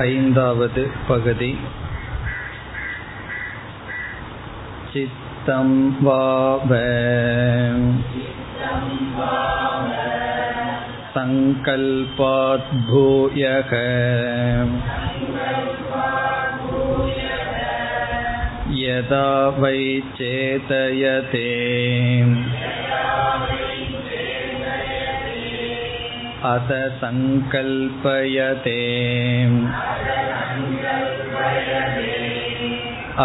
ஐந்தாவது பகுதி. சித்தம் வாவ சங்கல்பாத் பூயக யதா வை சேதயதே அத சங்கல்பயதே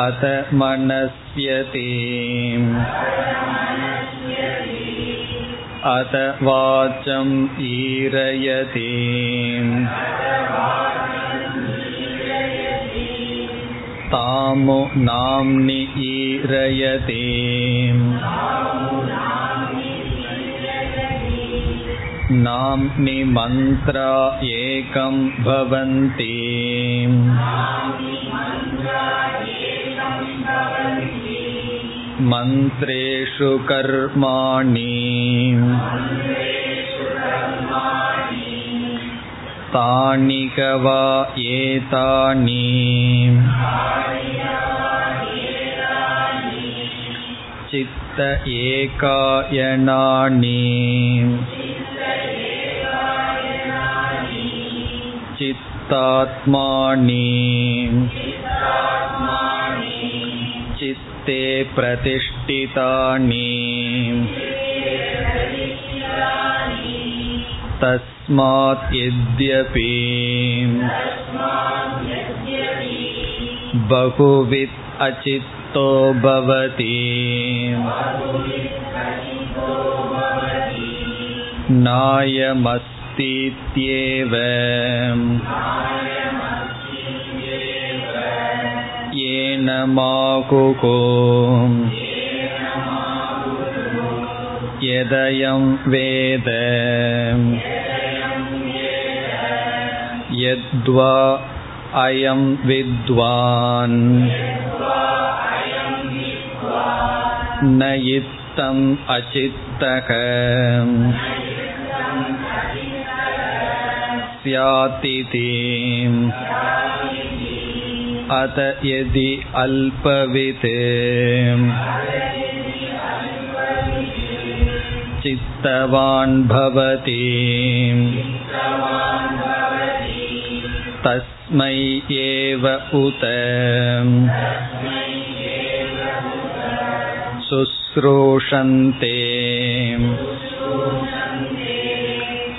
அத மனஸ்யதே அத வாசம் ஈரயதே தாமோ நாம்னி ஈரயதே நாம்னி மந்த்ரா ஏகம் பவந்தி மந்த்ரேஷு கர்மாணி தானி கவா ஏதானி சித்த ஏகாயனானி சித்தாத்மானி சித்தே பிரதிஷ்டிதானி தஸ்மாத் யத்யபி பகுவித் அசித்தோ பவதி நாயமஸ்தி யதயம் வேத யத்வா அயம் வித்வான் ந யித்தம் அசித்தக அத யதி அல்பவித் சித்தவான் பவதி தஸ்மை ஏவ உத சுஸ்ரூஷந்தே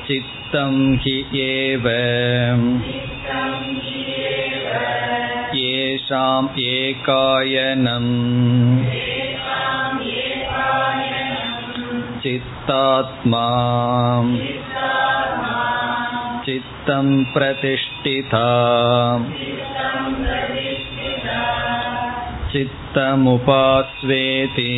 சித்தம் ஹி ஏவம் யேஷாம் ஏகாயனம் சித்தாத்மா சித்தம் பிரதிஷ்டிதா சித்தமுபாஸ்வேதி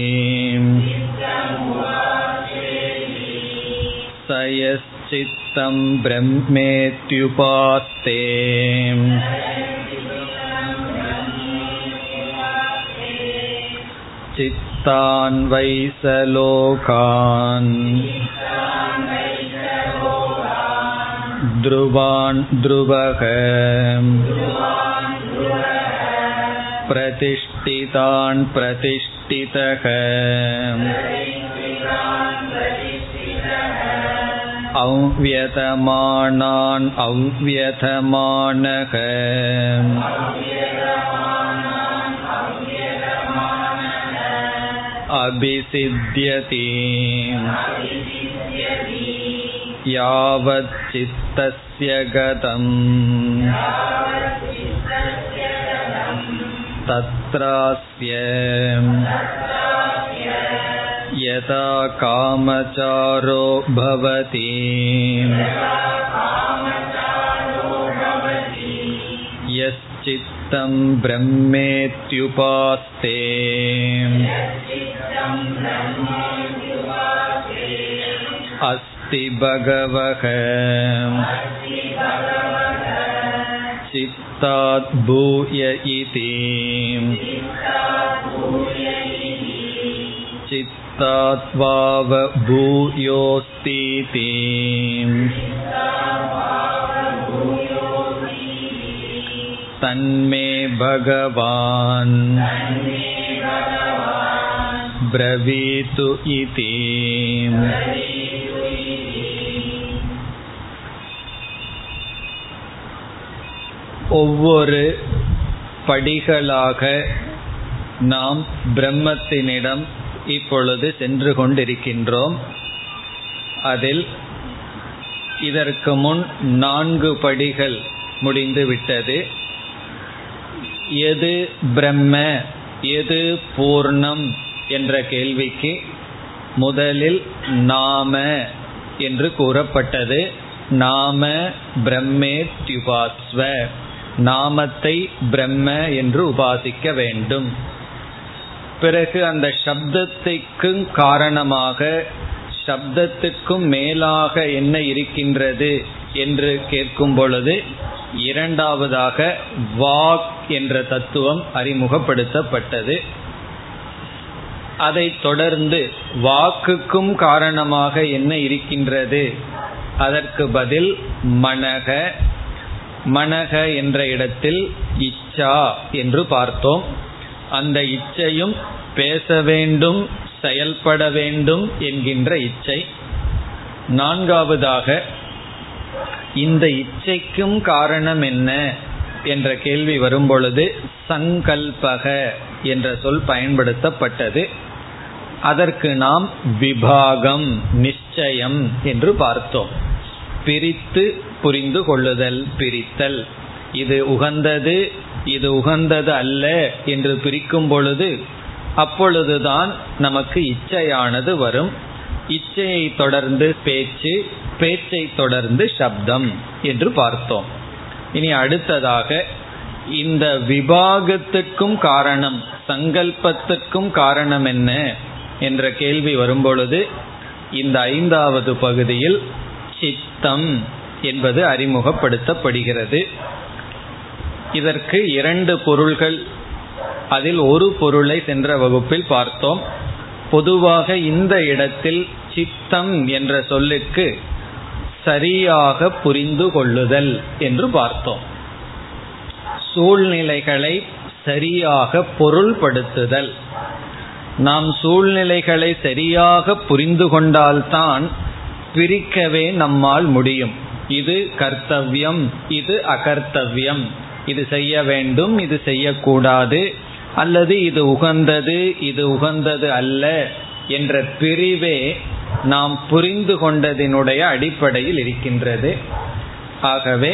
சயஸ் சித்தம் பிரம்மேத்யுபாஸ்தே சித்தான் வைசலோகான் த்ருவான் த்ருவக பிரதிஷ்டிதான் பிரதிஷ்டிதக அவ்யதமானான் அவ்யதமானக அபிசித்யதி யாவத் சித்தஸ்ய கதம் தத்ராஸ்ய யதா காமச்சாரோ பவதி யச்சித்தம் பிரம்மேத்யுபாஸ்தே அஸ்தி பகவஹ சித்தாத் பூய இதி சித்தாத்வாவ பூயோஸ்திதி தன்மே பகவான் ப்ரவீது இதி. ஒவ்வொரு படிகளாக நாம் பிரம்மத்தினிடம் இப்பொழுது சென்று கொண்டிருக்கின்றோம். அதில் இதற்கு முன் 4 படிகள் முடிந்துவிட்டது. எது பிரம்ம, எது பூர்ணம் என்ற கேள்விக்கு முதலில் நாம என்று கூறப்பட்டது. நாம பிரம்மேத்யுபாஸ்வ, நாமத்தை பிரம்ம என்று உபாசிக்க வேண்டும். பிறகு அந்த சப்தத்திற்கும் காரணமாக, சப்தத்துக்கும் மேலாக என்ன இருக்கின்றது என்று கேட்கும் பொழுது இரண்டாவதாக வாக் என்ற தத்துவம் அறிமுகப்படுத்தப்பட்டது. அதை தொடர்ந்து வாக்குக்கும் காரணமாக என்ன இருக்கின்றது, அதற்கு பதில் மனக, மனக என்ற இடத்தில் இச்சா என்று பார்த்தோம். அந்த இச்சையும் பேச வேண்டும், செயல்பட வேண்டும் என்கின்ற இச்சை. நான்காவதாக இந்த இச்சைக்கும் காரணம் என்ன என்ற கேள்வி வரும்பொழுது சங்கல்பக என்ற சொல் பயன்படுத்தப்பட்டது. அதற்கு நாம் விபாகம், நிச்சயம் என்று பார்த்தோம். பிரித்து புரிந்து கொள்ளுதல், பிரித்தல். இது உகந்தது, இது உகந்தது அல்ல என்று பிரிக்கும் பொழுது அப்பொழுதுதான் நமக்கு இச்சையானது வரும். இச்சையை தொடர்ந்து பேச்சு, பேச்சை தொடர்ந்து சப்தம் என்று பார்த்தோம். இனி அடுத்ததாக இந்த விபாகத்துக்கும் காரணம், சங்கல்பத்துக்கும் காரணம் என்ன என்ற கேள்வி வரும்பொழுது இந்த 5வது பகுதியில் சித்தம் என்பது அறிமுகப்படுத்தப்படுகிறது. இதற்கு 2 பொருள்கள், அதில் ஒரு பொருளை சென்ற வகுப்பில் பார்த்தோம். பொதுவாக இந்த இடத்தில் சித்தம் என்ற சொல்லுக்கு சரியாக புரிந்து கொள்ளுதல் என்று பார்த்தோம். சூழ்நிலைகளை சரியாக பொருள்படுத்துதல். நாம் சூழ்நிலைகளை சரியாக புரிந்து கொண்டால்தான் பிரிக்கவே நம்மால் முடியும். இது கர்த்தவ்யம், இது அகர்த்தவ்யம், இது செய்ய வேண்டும், இது செய்யக்கூடாது, அல்லது இது உகந்தது, இது உகந்தது அல்ல என்ற பிரிவே நாம் புரிந்து கொண்டதினுடைய அடிப்படையில் இருக்கின்றது. ஆகவே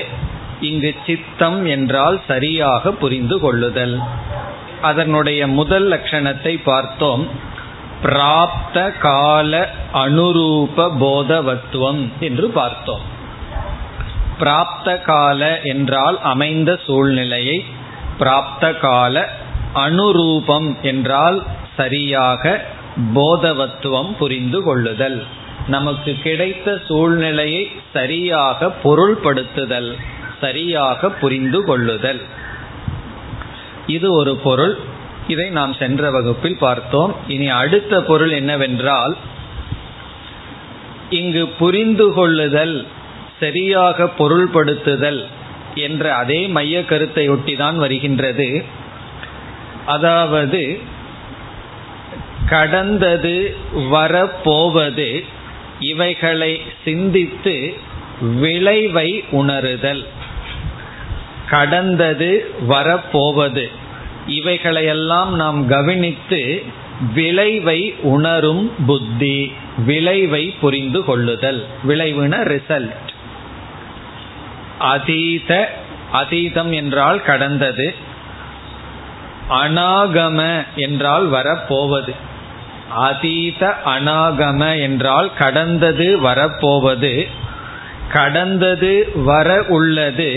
இங்கு சித்தம் என்றால் சரியாக புரிந்து கொள்ளுதல். அதனுடைய முதல் லட்சணத்தை பார்த்தோம், பிராப்த கால அனுரூப போதவத்துவம் என்று பார்த்தோம். பிராப்த கால என்றால் அமைந்த சூழ்நிலையை, பிராப்த கால அனுரூபம் என்றால் சரியாக போதவத்துவம் புரிந்து கொள்ளுதல், நமக்கு கிடைத்த சூழ்நிலையை சரியாக பொருள்படுத்துதல், சரியாக புரிந்து கொள்ளுதல். இது ஒரு பொருள், இதை நாம் சென்ற வகுப்பில் பார்த்தோம். இனி அடுத்த பொருள் என்னவென்றால், இங்கு புரிந்து கொள்ளுதல், சரியாக பொருள்படுத்துதல் என்ற அதே மைய கருத்தையொட்டி தான் வருகின்றது. அதாவது கடந்தது, வரப்போவது இவைகளை சிந்தித்து விளைவை உணருதல். கடந்தது, வரப்போவது இவைகளையெல்லாம் நாம் கவனித்து விளைவை உணரும் புத்தி, விளைவை புரிந்து கொள்ளுதல். விளைவுன ரிசல்ட். அதீத, அதீதம் என்றால் கடந்தது. அநாகம என்றால் வரப்போவது. அதீத அநாகம என்றால் கடந்தது, வரப்போவது, கடந்தது, வர உள்ளது.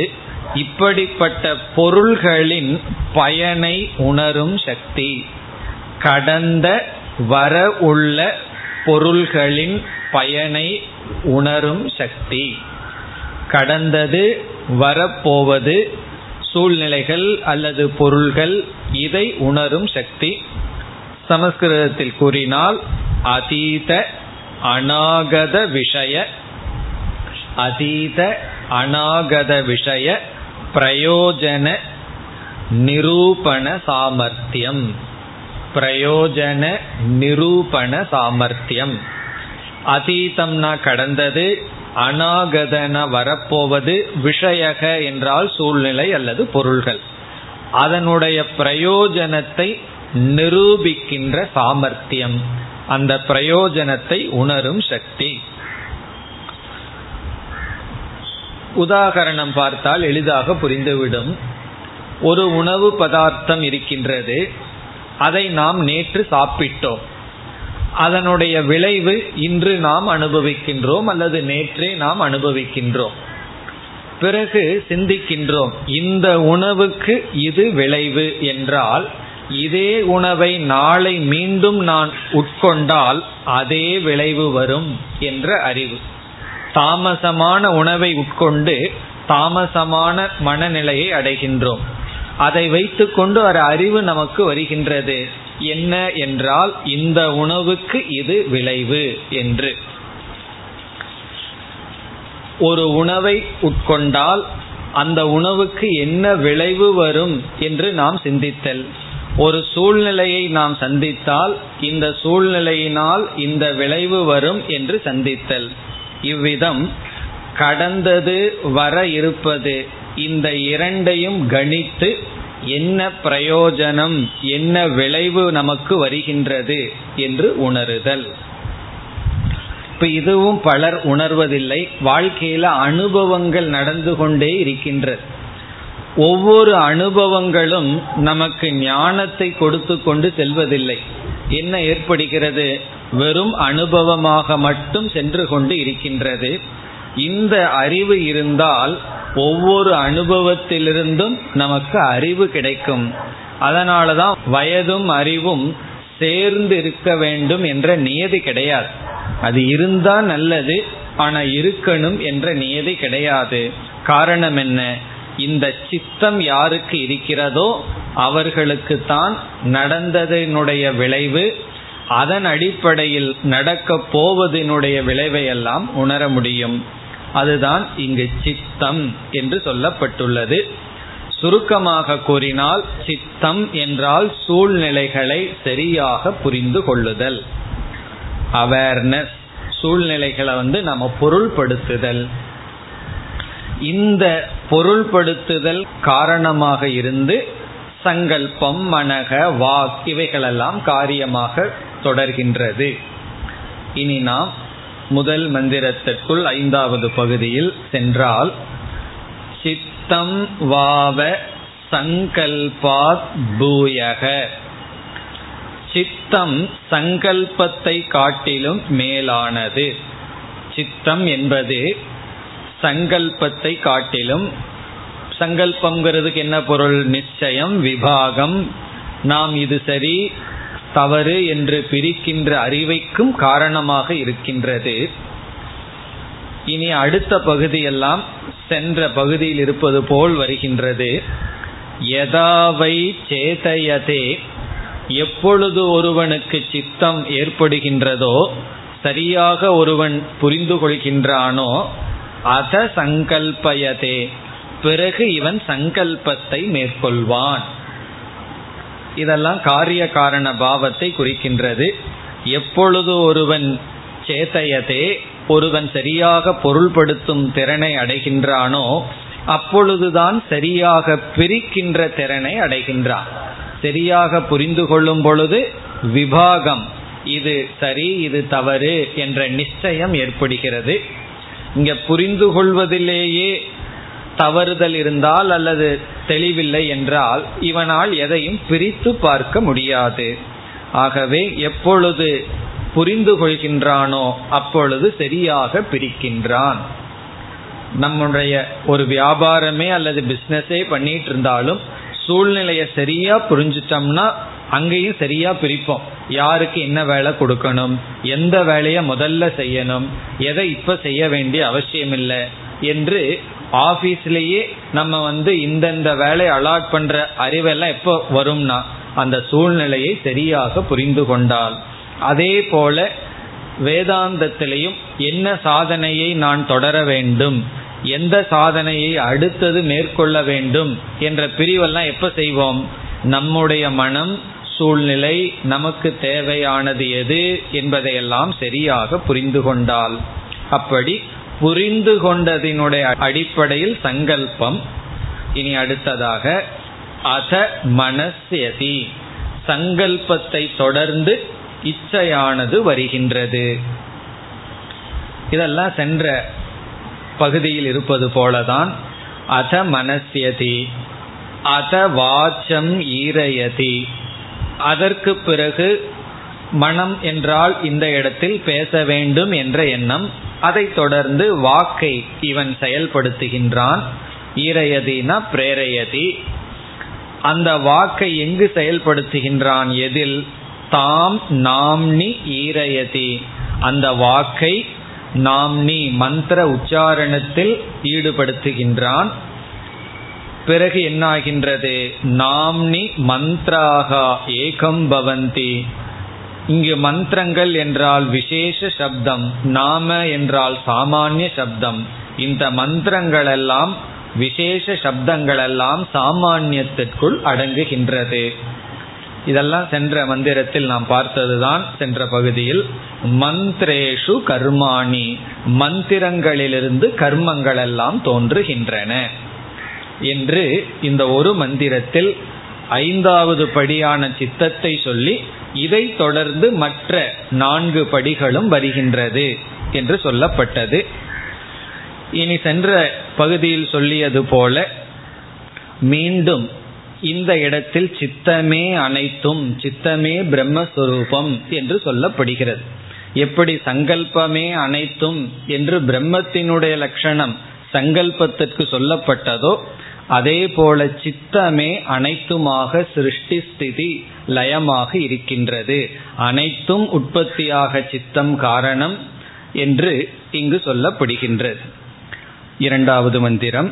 இப்படிப்பட்ட பொருள்களின் பயனை உணரும் சக்தி, கடந்த வர உள்ள பொருள்களின் பயனை உணரும் சக்தி. கடந்தது, வரப்போவது, சூழ்நிலைகள் அல்லது பொருள்கள், இதை உணரும் சக்தி. சமஸ்கிருதத்தில் கூறினால் அதீத அநாகத விஷய, அதீத அநாகத விஷய பிரயோஜன நிரூபண சாமர்த்தியம், பிரயோஜன நிரூபண சாமர்த்தியம். அதீதம்னா கடந்தது, அநாகதன வரப்போவது, விஷயக என்றால் சூழ்நிலை அல்லது பொருள்கள், அதனுடைய பிரயோஜனத்தை நிரூபிக்கின்ற சாமர்த்தியம், அந்த பிரயோஜனத்தை உணரும் சக்தி. உதாரணம் பார்த்தால் எளிதாக புரிந்துவிடும். ஒரு உணவு பதார்த்தம் இருக்கின்றது, அதை நாம் நேற்று சாப்பிட்டோம், அதனுடைய விளைவு இன்று நாம் அனுபவிக்கின்றோம் அல்லது நேற்றே நாம் அனுபவிக்கின்றோம். பிறகு சிந்திக்கின்றோம், இந்த உணவுக்கு இது விளைவு என்றால் இதே உணவை நாளை மீண்டும் நான் உட்கொண்டால் அதே விளைவு வரும் என்ற அறிவு. தாமசமான உணவை உட்கொண்டு தாமசமான மனநிலையை அடைகின்றோம். அதை வைத்து கொண்டு ஒரு அறிவு நமக்கு வருகின்றது, என்ன என்றால் இந்த உணவுக்கு இது விளைவு என்று. ஒரு உணவை உட்கொண்டால் அந்த உணவுக்கு என்ன விளைவு வரும் என்று நாம் சிந்தித்தல். ஒரு சூழ்நிலையை நாம் சந்தித்தால் இந்த சூழ்நிலையினால் இந்த விளைவு வரும் என்று சந்தித்தல். இவ்விதம் கடந்தது, வர இருப்பது, இந்த இரண்டையும் கணித்து என்ன பிரயோஜனம் என்ன விளைவு நமக்கு வருகின்றது என்று உணருதல். இப்ப இதுவும் பலர் உணர்வதில்லை. வாழ்க்கையில அனுபவங்கள் நடந்து கொண்டே இருக்கின்றது. ஒவ்வொரு அனுபவங்களும் நமக்கு ஞானத்தை கொடுத்து கொண்டு செல்வதில்லை. என்ன ஏற்படுகிறது? வெறும் அனுபவமாக மட்டும் சென்று கொண்டு இருக்கின்றது. இந்த அறிவு இருந்தால் ஒவ்வொரு அனுபவத்திலிருந்தும் நமக்கு அறிவு கிடைக்கும். அதனாலதான் வயதும் அறிவும் சேர்ந்து இருக்க வேண்டும் என்ற நியதி கிடையாது. அது இருந்தா நல்லது, ஆனா இருக்கணும் என்ற நியதி கிடையாது. காரணம் என்ன? இந்த சித்தம் யாருக்கு இருக்கிறதோ அவர்களுக்குத்தான் நடந்ததனுடைய விளைவு, அதன் அடிப்படையில் நடக்க போவதனுடைய விளைவை எல்லாம் உணர முடியும். அதுதான் இங்கு சித்தம் என்று சொல்லப்பட்டுள்ளது. சுருக்கமாக கூறினால் சித்தம் என்றால் சூழ்நிலைகளை சரியாக புரிந்து கொள்ளுதல், அவேர்னஸ், சூழ்நிலைகளை நம்ம பொருள்படுத்துதல். இந்த பொருள்படுத்துதல் காரணமாக இருந்து சங்கல்பம், மனக, வாக் இவைகளெல்லாம் காரியமாக தொடர்கின்றது. இனி நாம் முதல் மந்திரத்திற்குள் 5வது பகுதியில் சென்றால், சித்தம் வாவ சங்கல்பாத் பூயக. சித்தம் சங்கல்பத்தை காட்டிலும் மேலானது. சித்தம் என்பது சங்கல்பத்தை காட்டிலும், சங்கல்பம்ங்கிறதுக்கு என்ன பொருள்? நிச்சயம், விபாகம், நாம் இது சரி தவறு என்று பிரிக்கின்ற அறிவைக்கும் காரணமாக இருக்கின்றது. இனி அடுத்த பகுதியெல்லாம் சென்ற பகுதியில் இருப்பது போல் வருகின்றது. யதாவை சேதயதே, எப்பொழுது ஒருவனுக்கு சித்தம் ஏற்படுகின்றதோ, சரியாக ஒருவன் புரிந்து கொள்கின்றானோ, அத சங்கல்பயதே, பிறகு இவன் சங்கல்பத்தை மேற்கொள்வான். இதெல்லாம் காரிய காரண பாவத்தை குறிக்கின்றது. எப்பொழுது ஒருவன் சேதயதே, ஒருவன் சரியாக பொருள்படுத்தும் திறனை அடைகின்றானோ, அப்பொழுதுதான் சரியாக பிரிக்கின்ற திறனை அடைகின்றான். சரியாக புரிந்து கொள்ளும் பொழுது விபாகம், இது சரி இது தவறு என்ற நிச்சயம் ஏற்படுகிறது. இங்க புரிந்து கொள்வதிலேயே தவறுதல் இருந்தால் அல்லது தெளிவில்லை என்றால் இவனால் எதையும் பிரித்து பார்க்க முடியாது. ஆகவே எப்பொழுது புரிந்து கொள்கின்றானோ அப்பொழுது சரியாக பிரிக்கின்றான். நம்முடைய ஒரு வியாபாரமே அல்லது பிஸ்னஸே பண்ணிட்டு இருந்தாலும் சூழ்நிலையை சரியா புரிஞ்சிட்டோம்னா அங்கேயும் சரியா பிரிப்போம். யாருக்கு என்ன வேலை கொடுக்கணும், எந்த வேலையை முதல்ல செய்யணும், எதை இப்போ செய்ய வேண்டிய அவசியம் இல்லை என்று. ஆஃபீஸ்லேயே நம்ம இந்தந்த வேலையை அலாட் பண்ணுற அறிவெல்லாம் எப்போ வரும்னா அந்த சூழ்நிலையை சரியாக புரிந்து கொண்டால். அதே போல வேதாந்தத்திலையும் என்ன சாதனையை நான் தொடர வேண்டும், எந்த சாதனையை அடுத்தது மேற்கொள்ள வேண்டும் என்ற பிரிவெல்லாம் எப்ப செய்வோம்? நம்முடைய மனம், சூழ்நிலை, நமக்கு தேவையானது எது என்பதையெல்லாம் சரியாக புரிந்து கொண்டால், அப்படி புரிந்து கொண்டதினுடைய அடிப்படையில் சங்கல்பம். இனி அடுத்ததாக அத மனஸ்யதி, சங்கல்பத்தை தொடர்ந்து இச்சையானது வருகின்றது. இதெல்லாம் சென்ற பகுதியில் இருப்பது போலதான். அத மனஸ்யதி அத வாச்சம் ஈரயதி. அதற்கு பிறகு மனம் என்றால் இந்த இடத்தில் பேச வேண்டும் என்ற எண்ணம், அதை தொடர்ந்து வாக்கை இவன் செயல்படுத்துகின்றான். ஈரயதினா பிரேரயதி. அந்த வாக்கை எங்கு செயல்படுத்துகின்றான்? எதில்? தாம் நாம்னி ஈரயதி. அந்த வாக்கை நாம்னி மந்திர உச்சாரணத்தில் ஈடுபடுத்துகின்றான். பிறகு என்னாகின்றது? நாம்னி மந்த்ராக ஏகம் பவந்தி. இங்கு மந்திரங்கள் என்றால் விசேஷ சப்தம், நாம என்றால் சாமானிய சப்தம். இந்த மந்திரங்களெல்லாம், விசேஷ சப்தங்களெல்லாம் சாமானியத்திற்குள் அடங்குகின்றது. இதெல்லாம் சென்ற மந்திரத்தில் நாம் பார்த்ததுதான். சென்ற பகுதியில் மந்திரேஷு கர்மாணி, மந்திரங்களிலிருந்து கர்மங்கள் எல்லாம் தோன்றுகின்றன என்று இந்த ஒரு மந்திரத்தில் ஐந்தாவது படியான சித்தத்தை சொல்லி, இதை தொடர்ந்து மற்ற 4 படிகளும் வருகின்றது என்று சொல்லப்பட்டது. இனி சென்ற பகுதியில் சொல்லியது போல மீண்டும் இந்த இடத்தில் சித்தமே அனைத்தும், சித்தமே பிரம்மஸ்வரூபம் என்று சொல்லப்படுகிறது. எப்படி சங்கல்பமே அனைத்தும் என்று பிரம்மத்தினுடைய லட்சணம் சங்கல்பத்திற்கு சொல்லப்பட்டதோ, அதே போல சித்தமே அனைத்துமாக சிருஷ்டி ஸ்திதி லயமாக இருக்கின்றது. அனைத்தும் உற்பத்தியாக சித்தம் காரணம் என்று இங்கு சொல்லப்படுகின்றது. இரண்டாவது மந்திரம்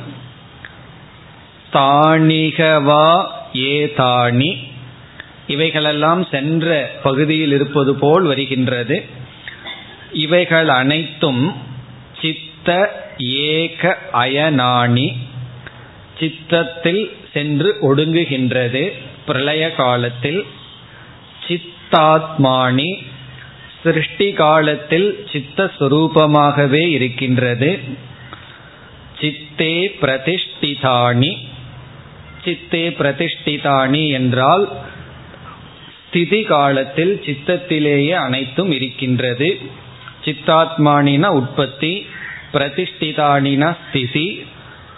தானிகவா ஏதானி. இவைகளெல்லாம் சென்ற பகுதியில் இருப்பது போல் வருகின்றது. இவைகள் அனைத்தும் சித்த ஏக அயனானி, சித்தத்தில் சென்று ஒடுங்குகின்றது பிரளய காலத்தில். சித்தாத்மானி, சிருஷ்டி காலத்தில் சித்தஸ்வரூபமாகவே இருக்கின்றது. சித்தே பிரதிஷ்டிதானி, சித்தே பிரதிஷ்டிதானி என்றால் ஸ்திதி காலத்தில் சித்தத்திலேயே அனைத்தும் இருக்கின்றது. சித்தாத்மானினா உற்பத்தி, பிரதிஷ்டிதானினா ஸ்திதி,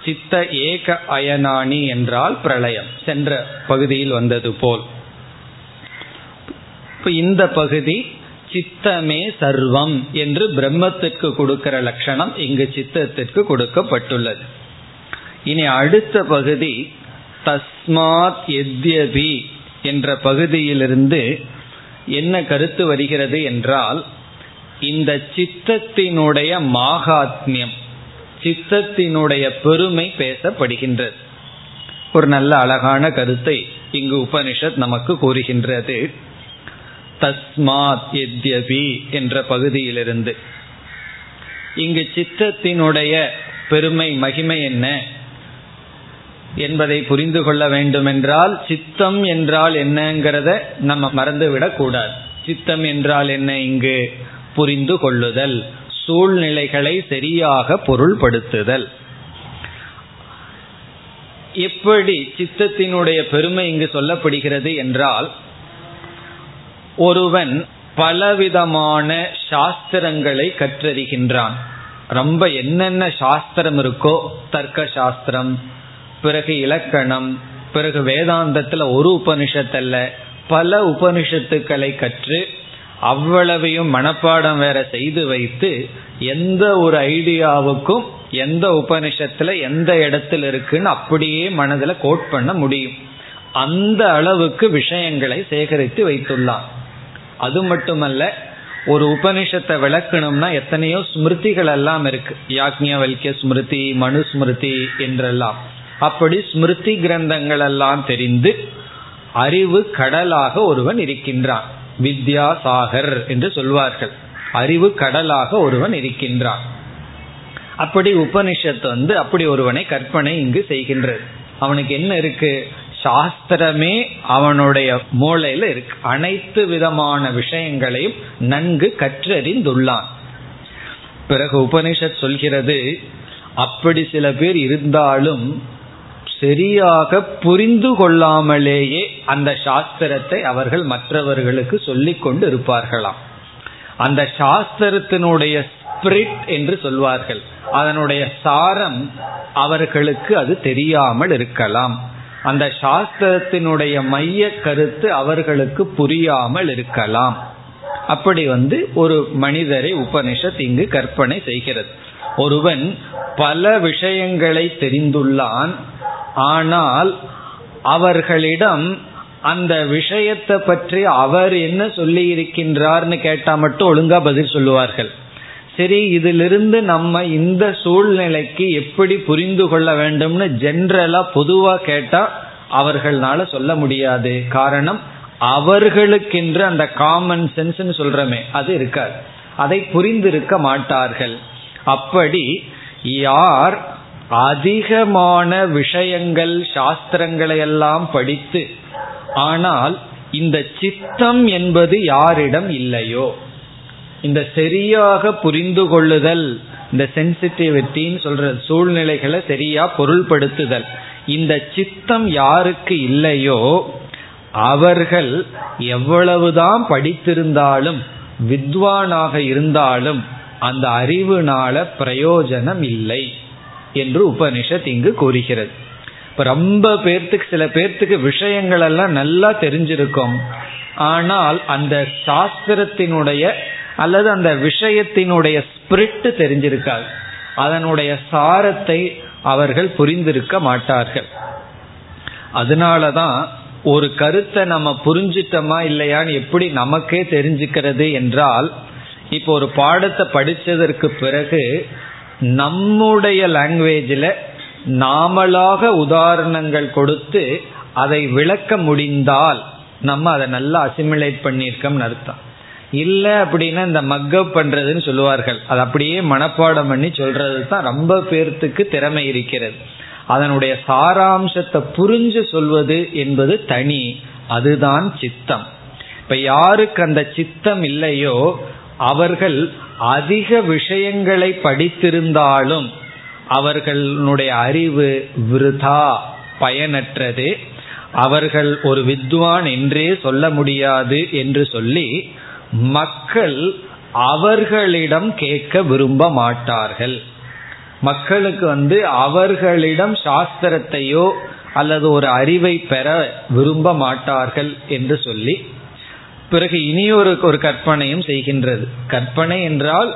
சித்த ஏக அயனானி என்றால் பிரளயம், சென்ற பகுதியில் வந்தது போல். இப்போ இந்த பகுதி சித்தமே சர்வம் என்று பிரம்மத்திற்கு கொடுக்கிற லட்சணம் இங்கு சித்தத்திற்கு கொடுக்கப்பட்டுள்ளது. இனி அடுத்த பகுதி தஸ்மாத் யத்யபி என்ற பகுதியிலிருந்து என்ன கருத்து வருகிறது என்றால், இந்த சித்தத்தினுடைய மாகாத்மியம், சித்தத்தினுடைய பெருமை பேசப்படுகின்றது. ஒரு நல்ல அழகான கருத்தை இங்கு உபனிஷத் நமக்கு கூறுகின்றது. தஸ்மாத் யத்யபி என்ற பகுதியிலிருந்து இங்கு சித்தத்தினுடைய பெருமை, மகிமை என்ன என்பதை புரிந்து கொள்ள வேண்டுமென்றால் சித்தம் என்றால் என்னங்கிறத நம்ம மறந்துவிடக்கூடாது. சித்தம் என்றால் என்ன இங்கு புரிந்து கொள்ளுதல், சூழ்நிலைகளை சரியாக பொருள்படுத்துதல். எப்படி சித்தத்தினுடைய பெருமை இங்கு சொல்லப்படுகிறது என்றால், ஒருவன் பலவிதமான சாஸ்திரங்களை கற்றறிகின்றான். ரொம்ப என்னென்ன சாஸ்திரம் இருக்கோ, தர்க்க சாஸ்திரம், பிறகு இலக்கணம், பிறகு வேதாந்தத்தில் ஒரு உபனிஷத்தல்ல பல உபனிஷத்துக்களை கற்று அவ்வளவையும் மனப்பாடம் வேற செய்து வைத்து, எந்த ஒரு ஐடியாவுக்கும் எந்த உபனிஷத்துல எந்த இடத்துல இருக்குன்னு அப்படியே மனதில் கோட் பண்ண முடியும். அந்த அளவுக்கு விஷயங்களை சேகரித்து வைத்துள்ளான். அது மட்டுமல்ல, ஒரு உபனிஷத்தை விளக்கணும்னா எத்தனையோ ஸ்மிருதிகள் எல்லாம் இருக்கு. யாக்ஞவல்கிய ஸ்மிருதி, மனு ஸ்மிருதி என்றெல்லாம். அப்படி ஸ்மிருதி கிரந்தங்கள் எல்லாம் தெரிந்து அறிவு கடலாக ஒருவன் இருக்கின்றான். வித்யாசாகர் என்று சொல்வார்கள். அறிவு கடலாக ஒருவன் இருக்கின்றான். அப்படி உபனிஷத்து அப்படி ஒருவனை கற்பனை இங்கு செய்கின்றது. அவனுக்கு என்ன இருக்கு? சாஸ்திரமே அவனுடைய மூளையில இருக்கு. அனைத்து விதமான விஷயங்களையும் நன்கு கற்றறிந்துள்ளான். பிறகு உபனிஷத் சொல்கிறது, அப்படி சில பேர் இருந்தாலும் சரியாக புரிந்து கொள்ளாமலேயே அந்த சாஸ்திரத்தை அவர்கள் மற்றவர்களுக்கு சொல்லிக் கொண்டு இருப்பார்களாம். அந்த சாஸ்திரத்தினுடைய ஸ்பிரிட் என்று சொல்வார்கள், அதனுடைய சாரம் அவர்களுக்கு அது தெரியாமல் இருக்கலாம். அந்த சாஸ்திரத்தினுடைய மைய கருத்து அவர்களுக்கு புரியாமல் இருக்கலாம். அப்படி ஒரு மனிதரை உபனிஷத் இங்கு கற்பனை செய்கிறது. ஒருவன் பல விஷயங்களை தெரிந்துள்ளான், ஆனால் அவர்களிடம் அந்த விஷயத்தை பற்றி அவர் என்ன சொல்லி இருக்கின்றார்னு கேட்டா மட்டும் ஒழுங்கா பதில் சொல்லுவார்கள். சரி, இதிலிருந்து நம்ம இந்த சூழ்நிலைக்கு எப்படி புரிந்து கொள்ள வேண்டும்னு ஜென்ரலா பொதுவா கேட்டா அவர்களால சொல்ல முடியாது. காரணம், அவர்களுக்கென்று அந்த காமன் சென்ஸ் சொல்றமே அது இருக்காது, அதை புரிந்திருக்க மாட்டார்கள். அப்படி யார் அதிகமான விஷயங்கள் சாஸ்திரங்களை எல்லாம் படித்து, ஆனால் இந்த சித்தம் என்பது யாரிடம் இல்லையோ, இந்த சரியாக புரிந்து கொள்ளுதல், இந்த சென்சிட்டிவிட்டின்னு சொல்ற சூழ்நிலைகளை சரியா பொருள்படுத்துதல், இந்த சித்தம் யாருக்கு இல்லையோ அவர்கள் எவ்வளவுதான் படித்திருந்தாலும் வித்வானாக இருந்தாலும் அந்த அறிவுனால பிரயோஜனம் இல்லை என்று உபனிஷத் இங்கு கூறுகிறது. இப்ப ரொம்ப பேர்த்துக்கு, சில பேர்த்துக்கு விஷயங்கள் எல்லாம் நல்லா தெரிஞ்சிருக்கும், ஆனால் அந்த சாஸ்திரத்தினுடைய அல்லது அந்த விஷயத்தினுடைய ஸ்பிரிட் தெரிஞ்சிருக்காது, அதனுடைய சாரத்தை அவர்கள் புரிந்திருக்க மாட்டார்கள். அதனாலதான் ஒரு கருத்தை நம்ம புரிஞ்சிட்டோமா இல்லையான்னு எப்படி நமக்கே தெரிஞ்சுக்கிறது என்றால், இப்போ ஒரு பாடத்தை படித்ததற்கு பிறகு நம்முடைய லாங்குவேஜில் நாமளாக உதாரணங்கள் கொடுத்து அதை விளக்க முடிந்தால் நம்ம அதை நல்லா அசிமுலேட் பண்ணியிருக்கோம்னு அர்த்தம். இல்லை அப்படின்னா இந்த மக்கப் பண்ணுறதுன்னு சொல்லுவார்கள், அது அப்படியே மனப்பாடம் பண்ணி சொல்கிறது தான் ரொம்ப பேர்த்துக்கு திறமை இருக்கிறது. அதனுடைய சாராம்சத்தை புரிஞ்சு சொல்வது என்பது தனி, அதுதான் சித்தம். இப்போ யாருக்கு அந்த சித்தம் இல்லையோ அவர்கள் அதிக விஷயங்களை படித்திருந்தாலும் அவர்களுடைய அறிவு விருதா, பயனற்றது, அவர்கள் ஒரு வித்வான் என்றே சொல்ல முடியாது என்று சொல்லி மக்கள் அவர்களிடம் கேட்க விரும்ப மாட்டார்கள். மக்களுக்கு அவர்களிடம் சாஸ்திரத்தையோ அல்லது ஒரு அறிவை பெற விரும்ப மாட்டார்கள் என்று சொல்லி, பிறகு இனியொரு கற்பனையும் செய்கின்றது. கற்பனை என்றால்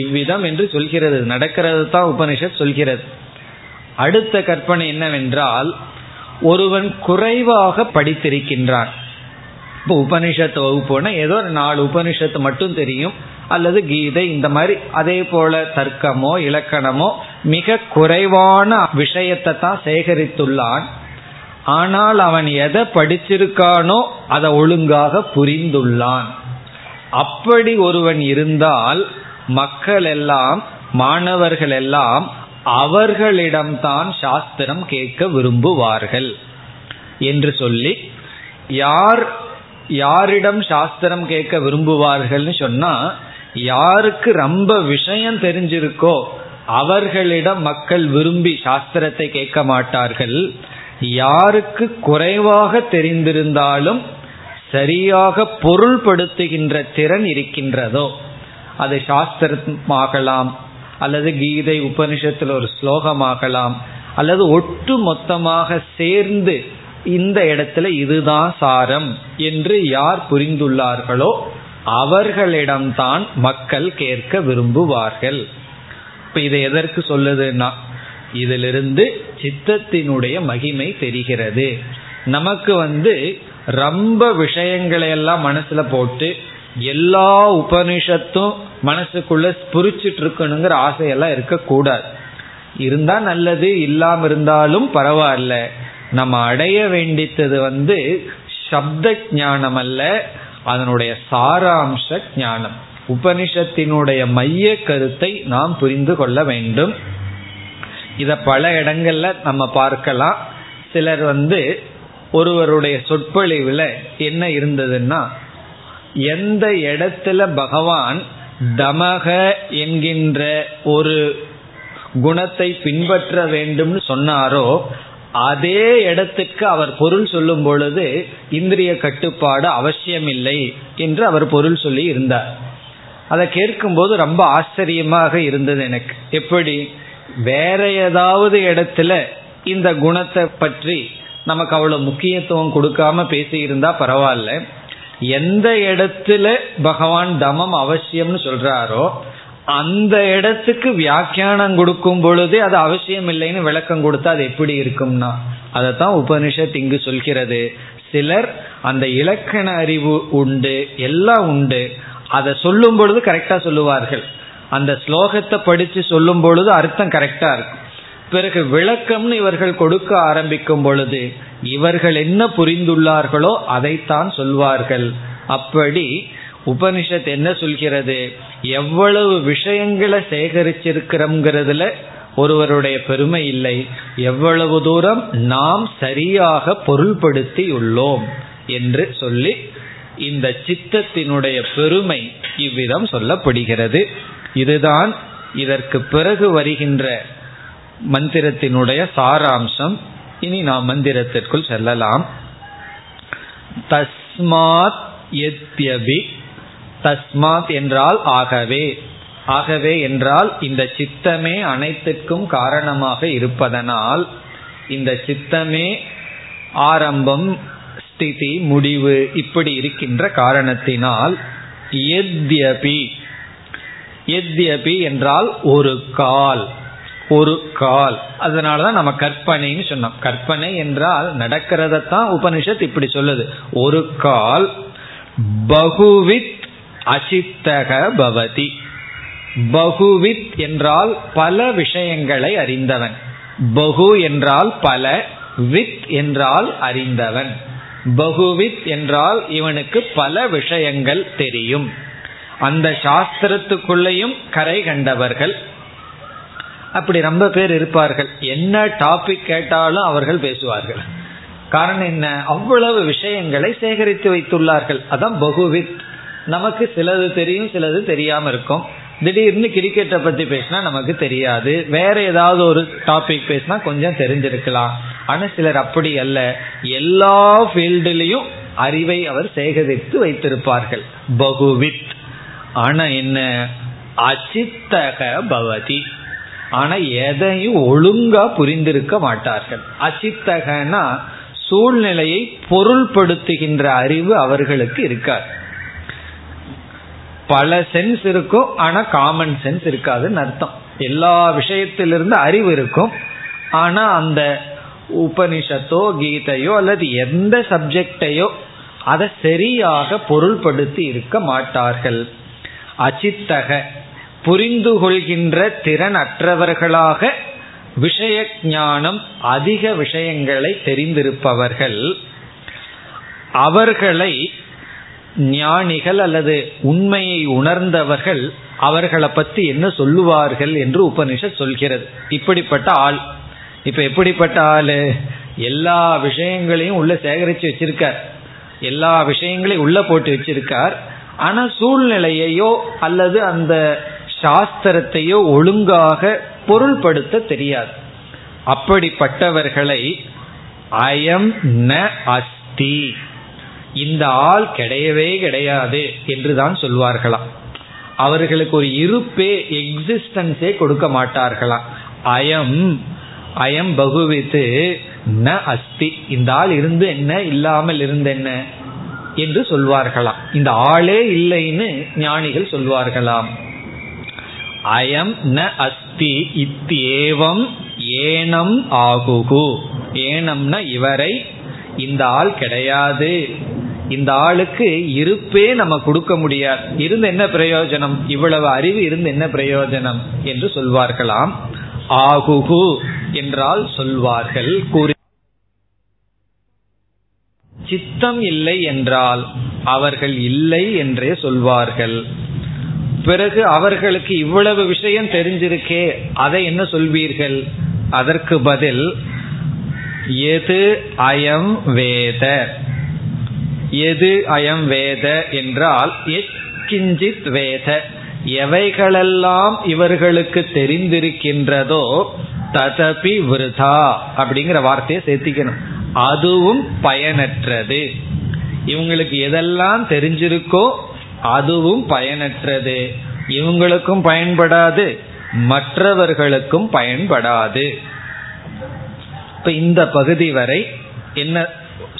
இவ்விதம் என்று சொல்கிறது, நடக்கிறது தான் உபனிஷத் சொல்கிறது. அடுத்த கற்பனை என்னவென்றால், ஒருவன் குறைவாக படித்திருக்கின்றான். இப்போ உபனிஷத்து வகுப்புனா ஏதோ நாலு உபனிஷத்து மட்டும் தெரியும், அல்லது கீதை, இந்த மாதிரி. அதே போல தர்க்கமோ இலக்கணமோ மிக குறைவான விஷயத்தை தான் சேகரித்துள்ளான். ஆனால் அவன் எதை படிச்சிருக்கானோ அதை ஒழுங்காக புரிந்துள்ளான். அப்படி ஒருவன் இருந்தால் மக்கள் எல்லாம், மாணவர்கள் எல்லாம் அவர்களிடம்தான் சாஸ்திரம் கேட்க விரும்புவார்கள் என்று சொல்லி, யாரிடம் சாஸ்திரம் கேட்க விரும்புவார்கள்னு சொன்னா, யாருக்கு ரொம்ப விஷயம் தெரிஞ்சிருக்கோ அவர்களிடம் மக்கள் விரும்பி சாஸ்திரத்தை கேட்க மாட்டார்கள். யாருக்கு குறைவாக தெரிந்திருந்தாலும் சரியாக பொருள்படுத்துகின்ற திறன் இருக்கின்றதோ, அது சாஸ்திரமாகலாம் அல்லது கீதை உபனிஷத்தில் ஒரு ஸ்லோகமாகலாம், அல்லது ஒட்டு மொத்தமாக சேர்ந்து இந்த இடத்துல இதுதான் சாரம் என்று யார் புரிந்துள்ளார்களோ அவர்களிடம்தான் மக்கள் கேட்க விரும்புவார்கள். இப்போ இதை எதற்கு சொல்லுதுன்னா, இதிலிருந்து சித்தத்தினுடைய மகிமை தெரிகிறது. நமக்கு ரொம்ப விஷயங்களை எல்லாம் மனசுல போட்டு எல்லா உபனிஷத்தும் மனசுக்குள்ள புரிச்சிட்டு இருக்கணுங்கிற ஆசையெல்லாம் இருக்கக்கூடாது. இருந்தா நல்லது, இல்லாம இருந்தாலும் பரவாயில்ல. நம்ம அடைய வேண்டித்தது சப்த ஞானம் அல்ல, அதனுடைய சாராம்ச ஞானம். உபனிஷத்தினுடைய மைய கருத்தை நாம் புரிந்து கொள்ள வேண்டும். இத பல இடங்கள்ல நம்ம பார்க்கலாம். சிலர் ஒருவருடைய சொற்பொழிவுல என்ன இருந்ததுன்னா, எந்த இடத்துல பகவான் தமக என்கின்ற ஒரு குணத்தை பின்பற்ற வேண்டும்னு சொன்னாரோ அதே இடத்துக்கு அவர் பொருள் சொல்லும் பொழுது இந்திரிய கட்டுப்பாடு அவசியமில்லை என்று அவர் பொருள் சொல்லி இருந்தார். அதை கேட்கும்போது ரொம்ப ஆச்சரியமாக இருந்தது எனக்கு. எப்படி வேற ஏதாவது இடத்துல இந்த குணத்தை பற்றி நமக்கு அவ்வளவு முக்கியத்துவம் கொடுக்காம பேசியிருந்தா பரவாயில்ல, எந்த இடத்துல பகவான் தமம் அவசியம்னு சொல்றாரோ அந்த இடத்துக்கு வியாக்கியானம் கொடுக்கும் பொழுதே அது அவசியம் இல்லைன்னு விளக்கம் கொடுத்தா அது எப்படி இருக்கும்னா, அதைத்தான் உபனிஷத் இங்கு சொல்கிறது. சிலர் அந்த இலக்கண அறிவு உண்டு, எல்லாம் உண்டு, அதை சொல்லும் பொழுது கரெக்டா சொல்லுவார்கள். அந்த ஸ்லோகத்தை படிச்சு சொல்லும் பொழுது அர்த்தம் கரெக்டா இருக்கும். பிறகு விளக்கம்னு இவர்கள் கொடுக்க ஆரம்பிக்கும் பொழுது இவர்கள் என்ன புரிந்துள்ளார்களோ அதைத்தான் சொல்வார்கள். அப்படி உபனிஷத் என்ன சொல்கிறது, எவ்வளவு விஷயங்களை சேகரிச்சிருக்கிறோம்ங்கிறதுல ஒருவருடைய பெருமை இல்லை, எவ்வளவு தூரம் நாம் சரியாக பொருள்படுத்தி உள்ளோம் என்று சொல்லி இந்த சித்தத்தினுடைய பெருமை இவ்விதம் சொல்லப்படுகிறது. இதுதான் இதற்கு பிறகு வருகின்ற மந்திரத்தினுடைய சாராம்சம். இனி நாம் மந்திரத்திற்குள் செல்லலாம். தஸ்மாத் யத்யபி, தஸ்மாத் என்றால் ஆகவே, ஆகவே என்றால் இந்த சித்தமே அனைத்துக்கும் காரணமாக இருப்பதனால், இந்த சித்தமே ஆரம்பம் ஸ்திதி முடிவு இப்படி இருக்கின்ற காரணத்தினால், யத்யபி, யத்யபி என்றால் ஒரு கால், ஒரு கால். அதனாலதான் நம்ம கற்பனைன்னு சொன்னோம். கற்பனை என்றால் நடக்கிறதான் உபனிஷத் இப்படி சொல்லுது. ஒரு கால் பகுவித் அசித்தக பவதி, பகுவித் என்றால் பல விஷயங்களை அறிந்தவன், பகு என்றால் பல, வித் என்றால் அறிந்தவன், பகுவித் என்றால் இவனுக்கு பல விஷயங்கள் தெரியும், அந்த சாஸ்திரத்துக்குள்ளேயும் கரை கண்டவர்கள். அப்படி ரொம்ப பேர் இருப்பார்கள், என்ன டாபிக் கேட்டாலும் அவர்கள் பேசுவார்கள். காரணம் என்ன, அவ்வளவு விஷயங்களை சேகரித்து வைத்துள்ளார்கள். அதான் பகுவித். நமக்கு சிலது தெரியும், சிலது தெரியாம இருக்கும். திடீர்னு கிரிக்கெட்டை பத்தி பேசினா நமக்கு தெரியாது, வேற ஏதாவது ஒரு டாபிக் பேசினா கொஞ்சம் தெரிஞ்சிருக்கலாம். ஆனா சிலர் அப்படி அல்ல, எல்லா ஃபீல்டுலையும் அறிவை அவர் சேகரித்து வைத்திருப்பார்கள். பகுவித். ஆனா என்ன, அசித்தக பவதி, ஆனா எதையும் ஒழுங்கா புரிந்திருக்க மாட்டார்கள். அசித்தகனா சூழ்நிலையை பொருள்படுத்துகின்ற அறிவு அவர்களுக்கு இருக்காது. பல சென்ஸ் இருக்கும், ஆனா காமன் சென்ஸ் இருக்காதுன்னு அர்த்தம். எல்லா விஷயத்திலிருந்து அறிவு இருக்கும், ஆனா அந்த உபனிஷத்தோ கீதையோ அல்லது எந்த சப்ஜெக்டையோ அதை சரியாக பொருள்படுத்தி இருக்க மாட்டார்கள். அசித்தக புரிந்து கொள்கின்ற திறன் அற்றவர்களாக, விஷய ஞானம் அதிக விஷயங்களை தெரிந்திருப்பவர்கள், அவர்களை ஞானிகள் அல்லது உண்மையை உணர்ந்தவர்கள் அவர்களை பற்றி என்ன சொல்லுவார்கள் என்று உபனிஷத் சொல்கிறது. இப்படிப்பட்ட ஆள், இப்ப எப்படிப்பட்ட ஆளு, எல்லா விஷயங்களையும் உள்ள சேகரித்து வச்சிருக்கார், எல்லா விஷயங்களையும் உள்ள போட்டு வச்சிருக்கார், ஆனா சூழ்நிலையையோ அல்லது அந்த சாஸ்திரத்தையோ ஒழுங்காக பொருள்படுத்த தெரியாது. அப்படிப்பட்டவர்களை அயம் ந அஸ்தி, இந்த ஆள் கிடையவே கிடையாது என்றுதான் சொல்வார்களாம். அவர்களுக்கு ஒரு இருப்பே, எக்ஸிஸ்டன்ஸே கொடுக்க மாட்டார்களாம். அயம், அயம் பகுவித்து ந அஸ்தி, இந்த ஆள் இருந்து என்ன, இல்லாமல் இருந்து என்ன என்று சொல்வார்களாம். இந்த ஆளே இல்லைன்னு ஞானிகள் சொல்வார்களாம். அயம் ந அஸ்தி இத்யேவம் ஏனம் ஆகுகு, ஏனம்னா இவரை, இந்த ஆள் கிடையாது, இந்த ஆளுக்கு இருப்பே நம்ம கொடுக்க முடியாது, இருந்து என்ன பிரயோஜனம், இவ்வளவு அறிவு இருந்து என்ன பிரயோஜனம் என்று சொல்வார்களாம். ஆகுகு என்றால் சொல்வார்கள். சித்தம் இல்லை என்றால் அவர்கள் இல்லை என்றே சொல்வார்கள். பிறகு அவர்களுக்கு இவ்வளவு விஷயம் தெரிஞ்சிருக்கே, அதை என்ன சொல்வீர்கள்? அதற்கு பதில் எது அயம் வேத. எது அயம் வேத என்றால் எத்கிஞ்சித் வேத, எவைகளெல்லாம் இவர்களுக்கு தெரிந்திருக்கின்றதோ ததபி விருதா அப்படிங்கிற வார்த்தையை சேர்த்திக்கணும், அதுவும் பயனற்றது. இவங்களுக்கு எதெல்லாம் தெரிஞ்சிருக்கோ அதுவும் பயனற்றது, இவங்களுக்கும் பயன்படாது மற்றவர்களுக்கும் பயன்படாது. இப்ப இந்த பகுதி வரை என்ன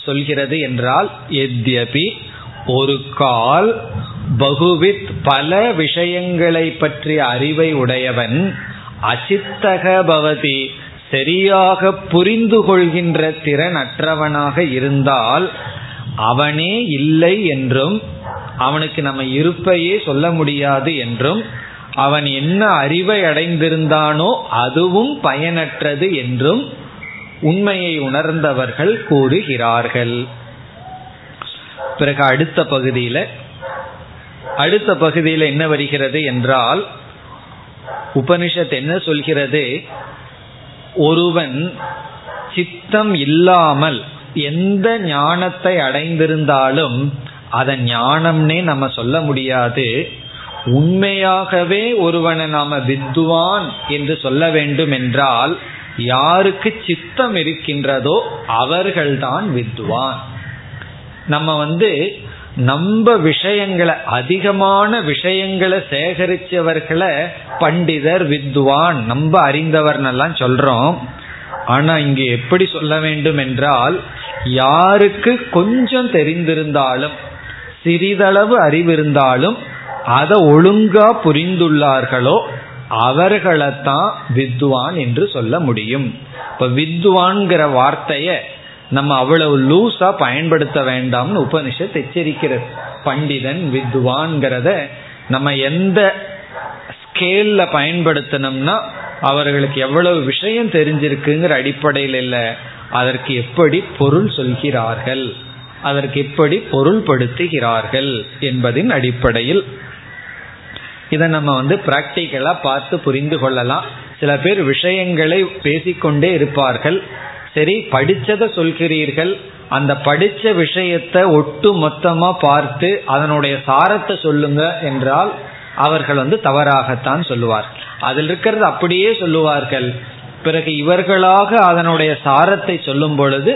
சொல்கிறது என்றால், எத்யபி ஒரு கால் பகுவித் பல விஷயங்களை பற்றிய அறிவை உடையவன், அசித்தகபவதி சரியாக புரிந்து கொள்கின்ற திறன் அற்றவனாக இருந்தால் அவனே இல்லை என்றும், அவனுக்கு நம்ம இருப்பையே சொல்ல முடியாது என்றும், அவன் என்ன அறிவை அடைந்திருந்தானோ அதுவும் பயனற்றது என்றும் உண்மையை உணர்ந்தவர்கள் கூறுகிறார்கள். பிறகு அடுத்த பகுதியில் என்ன வருகிறது என்றால், உபனிஷத் என்ன சொல்கிறது? ஒருவன் சித்தம் இல்லாமல் எந்த ஞானத்தை அடைந்திருந்தாலும் அதை ஞானம்னே நம்ம சொல்ல முடியாது. உண்மையாகவே ஒருவனை நாம வித்வான் என்று சொல்ல வேண்டும் என்றால் யாருக்கு சித்தம் இருக்கின்றதோ அவர்கள்தான் வித்வான். நம்ம நம்ம விஷயங்களை அதிகமான விஷயங்களை சேகரிச்சவர்களை பண்டிதர் வித்வான் நம்ம அறிந்தவர்னெல்லாம் சொல்றோம். ஆனா இங்கு எப்படி சொல்ல வேண்டும் என்றால், யாருக்கு கொஞ்சம் தெரிந்திருந்தாலும் சிறிதளவு அறிவிருந்தாலும் அதை ஒழுங்கா புரிந்துள்ளார்களோ அவர்களைத்தான் வித்வான் என்று சொல்ல முடியும். இப்ப வித்வான்கிற வார்த்தைய நம்ம அவ்வளவு லூஸா பயன்படுத்த வேண்டாம்னு உபனிஷத் எச்சரிக்கிறது. பண்டிதன் வித்வான்கிறத நம்ம எந்த ஸ்கேல்ல பயன்படுத்தணும்னா அவர்களுக்கு எவ்வளவு விஷயம் தெரிஞ்சிருக்குங்கிற அடிப்படையில் இல்லை, அதற்கு எப்படி பொருள் சொல்கிறார்கள், அதற்கு எப்படி பொருள்படுத்துகிறார்கள் என்பதின் அடிப்படையில் இதை நம்ம பிராக்டிக்கலா பார்த்து புரிந்து கொள்ளலாம். சில பேர் விஷயங்களை பேசிக்கொண்டே இருப்பார்கள். சரி, படிச்சதை சொல்கிறீர்கள், அந்த படிச்ச விஷயத்தை ஒட்டு மொத்தமா பார்த்து அதனுடைய சாரத்தை சொல்லுங்க என்றால் அவர்கள் தவறாகத்தான் சொல்லுவார்கள். அதில் இருக்கிறது அப்படியே சொல்லுவார்கள். பிறகு இவர்களாக அதனுடைய சாரத்தை சொல்லும் பொழுது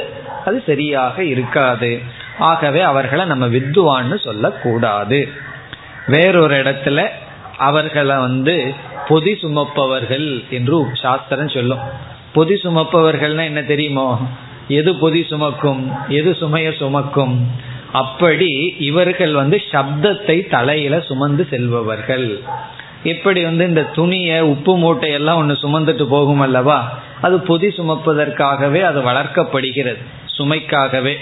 அது சரியாக இருக்காது. ஆகவே அவர்களை நம்ம வித்வான்னு சொல்லக்கூடாது. வேறொரு இடத்துல அவர்களை பொதி சுமப்பவர்கள் என்று சாஸ்திரம் சொல்லும். பொதி சுமப்பவர்கள்னா என்ன தெரியுமோ? எது பொதி சுமக்கும், எது சுமைய சுமக்கும்? அப்படி இவர்கள் சப்தத்தை தலையில சுமந்து செல்பவர்கள். எப்படி இந்த துணிய உப்பு மூட்டையெல்லாம் ஒன்று சுமந்துட்டு போகும் அல்லவா, அது பொதி சுமப்பதற்காகவே அது வளர்க்கப்படுகிறது, சுமைக்காகவே.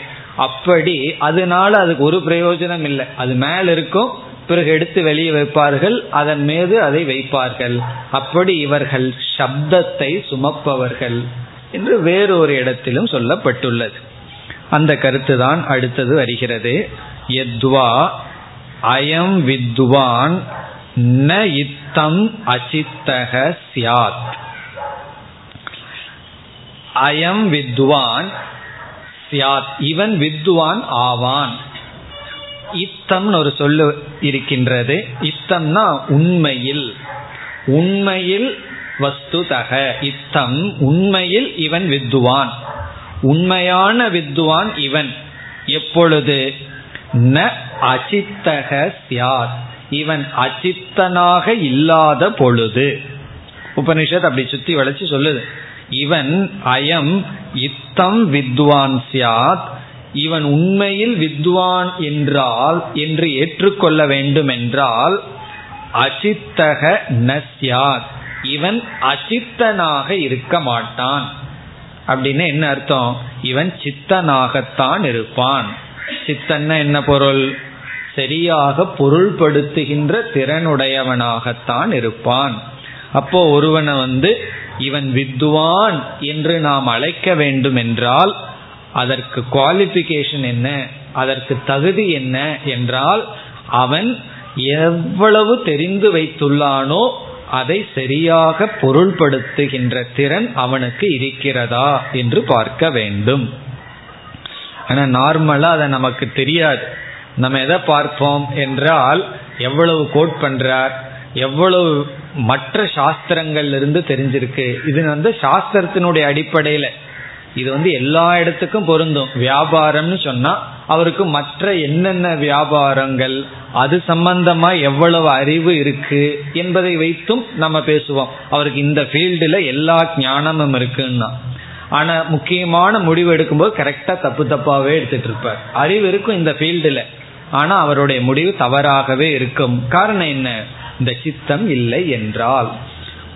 அப்படி அதனால அதுக்கு ஒரு பிரயோஜனம் இல்லை, அது மேல இருக்கும், பிறகு எடுத்து வெளியே வைப்பார்கள், அதன் மீது அதை வைப்பார்கள். அப்படி இவர்கள் சப்தத்தை சுமப்பவர்கள் என்று வேறொரு இடத்திலும் சொல்லப்பட்டுள்ளது. அந்த கருத்துதான் அடுத்தது வருகிறது. யத்வா அயம் வித்வான் ந இத்தம் அசித்தக ஸ்யாத். அயம் வித்வான் ஸ்யாத், இவன் வித்வான் ஆவான். இத்தம்னு ஒரு சொல்லு இருக்கின்றது. இத்தம்னா உண்மையில், உண்மையில் வஸ்துதக இத்தம், உண்மையில் இவன் வித்வான், உண்மையான வித்வான் இவன். எப்பொழுது? ந அசித்தக ஸ்யாத், இவன் அசித்தனாக இல்லாத பொழுது. உபனிஷத் அப்படி சுத்தி வளைச்சு சொல்லுது, இவன் அயம் இத்தம் வித்வான் ஸ்யாத், இவன் உண்மையில் வித்வான் என்றால் என்று ஏற்றுக்கொள்ள வேண்டும் என்றால் அசித்தக ந ஸ்யாத், இவன் அசித்தனாக இருக்க மாட்டான். அப்படின்னு என்ன அர்த்தம்? இவன் சித்தனாகத்தான் இருப்பான். சித்தன்னா என்ன பொருள்? சரியாக பொருள்படுத்துகின்ற திறனுடையவனாகத்தான் இருப்பான். அப்போ ஒருவனை இவன் வித்வான் என்று நாம் அழைக்க வேண்டும் என்றால் அதற்கு குவாலிஃபிகேஷன் என்ன, அதற்கு தகுதி என்ன என்றால் அவன் எவ்வளவு தெரிந்து வைத்துள்ளானோ அதை சரியாக பொருள்படுத்துகின்ற திறன் அவனுக்கு இருக்கிறதா என்று பார்க்க வேண்டும். ஆனா நார்மலா அதை நமக்கு தெரியாது. நம்ம எதை பார்ப்போம் என்றால், எவ்வளவு கோட் பண்றார், எவ்வளவு மற்ற சாஸ்திரங்கள்ல இருந்து தெரிஞ்சிருக்கு. இது சாஸ்திரத்தினுடைய அடிப்படையில இது எல்லா இடத்துக்கும் பொருந்தும். வியாபாரம்னு சொன்னா அவருக்கு மற்ற என்னென்ன வியாபாரங்கள் அது சம்பந்தமா எவ்வளவு அறிவு இருக்கு என்பதை வைத்தும் நம்ம பேசுவோம். அவருக்கு இந்த ஃபீல்டுல எல்லா ஞானமும் இருக்குன்னா, ஆனா முக்கியமான முடிவு எடுக்கும்போது கரெக்டா தப்பு தப்பாவே எடுத்துட்டு இருப்பார். அறிவு இருக்கும் இந்த ஃபீல்டுல, ஆனா அவருடைய முடிவு தவறாகவே இருக்கும். காரணம் என்ன? இந்த சித்தம் இல்லை என்றால்,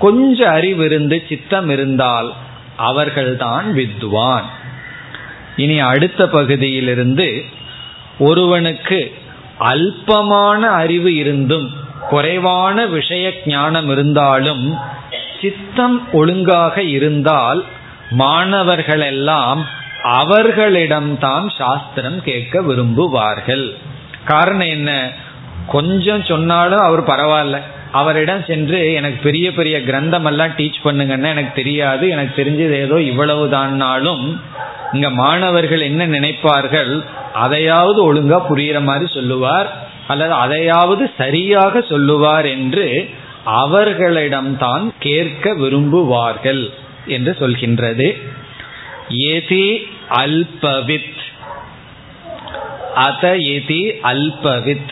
கொஞ்சம் அறிவு இருந்து சித்தம் இருந்தால் அவர்கள்தான் வித்வான். இனி அடுத்த பகுதியிலிருந்து ஒருவனுக்கு அல்பமான அறிவு இருந்தும் குறைவான விஷய ஞானம் இருந்தாலும் சித்தம் ஒழுங்காக இருந்தால் மாணவர்களெல்லாம் அவர்களிடம்தான் சாஸ்திரம் கேட்க விரும்புவார்கள். காரணம் என்ன? கொஞ்சம் சொன்னாலும் அவர் பரவாயில்ல, அவரிடம் சென்று எனக்கு பெரிய பெரிய கிரந்தம் எல்லாம் டீச் பண்ணுங்கன்னா எனக்கு தெரியாது, எனக்கு தெரிஞ்சது ஏதோ இவ்வளவுதான்னாலும் இங்க மாணவர்கள் என்ன நினைப்பார்கள்? அதையாவது ஒழுங்கா புரிகிற மாதிரி சொல்லுவார், அல்லது அதையாவது சரியாக சொல்லுவார் என்று அவர்களிடம்தான் கேட்க விரும்புவார்கள் என்று சொல்கின்றது. ஏதி அல்பவித், அத ஏதி அல்பவித்.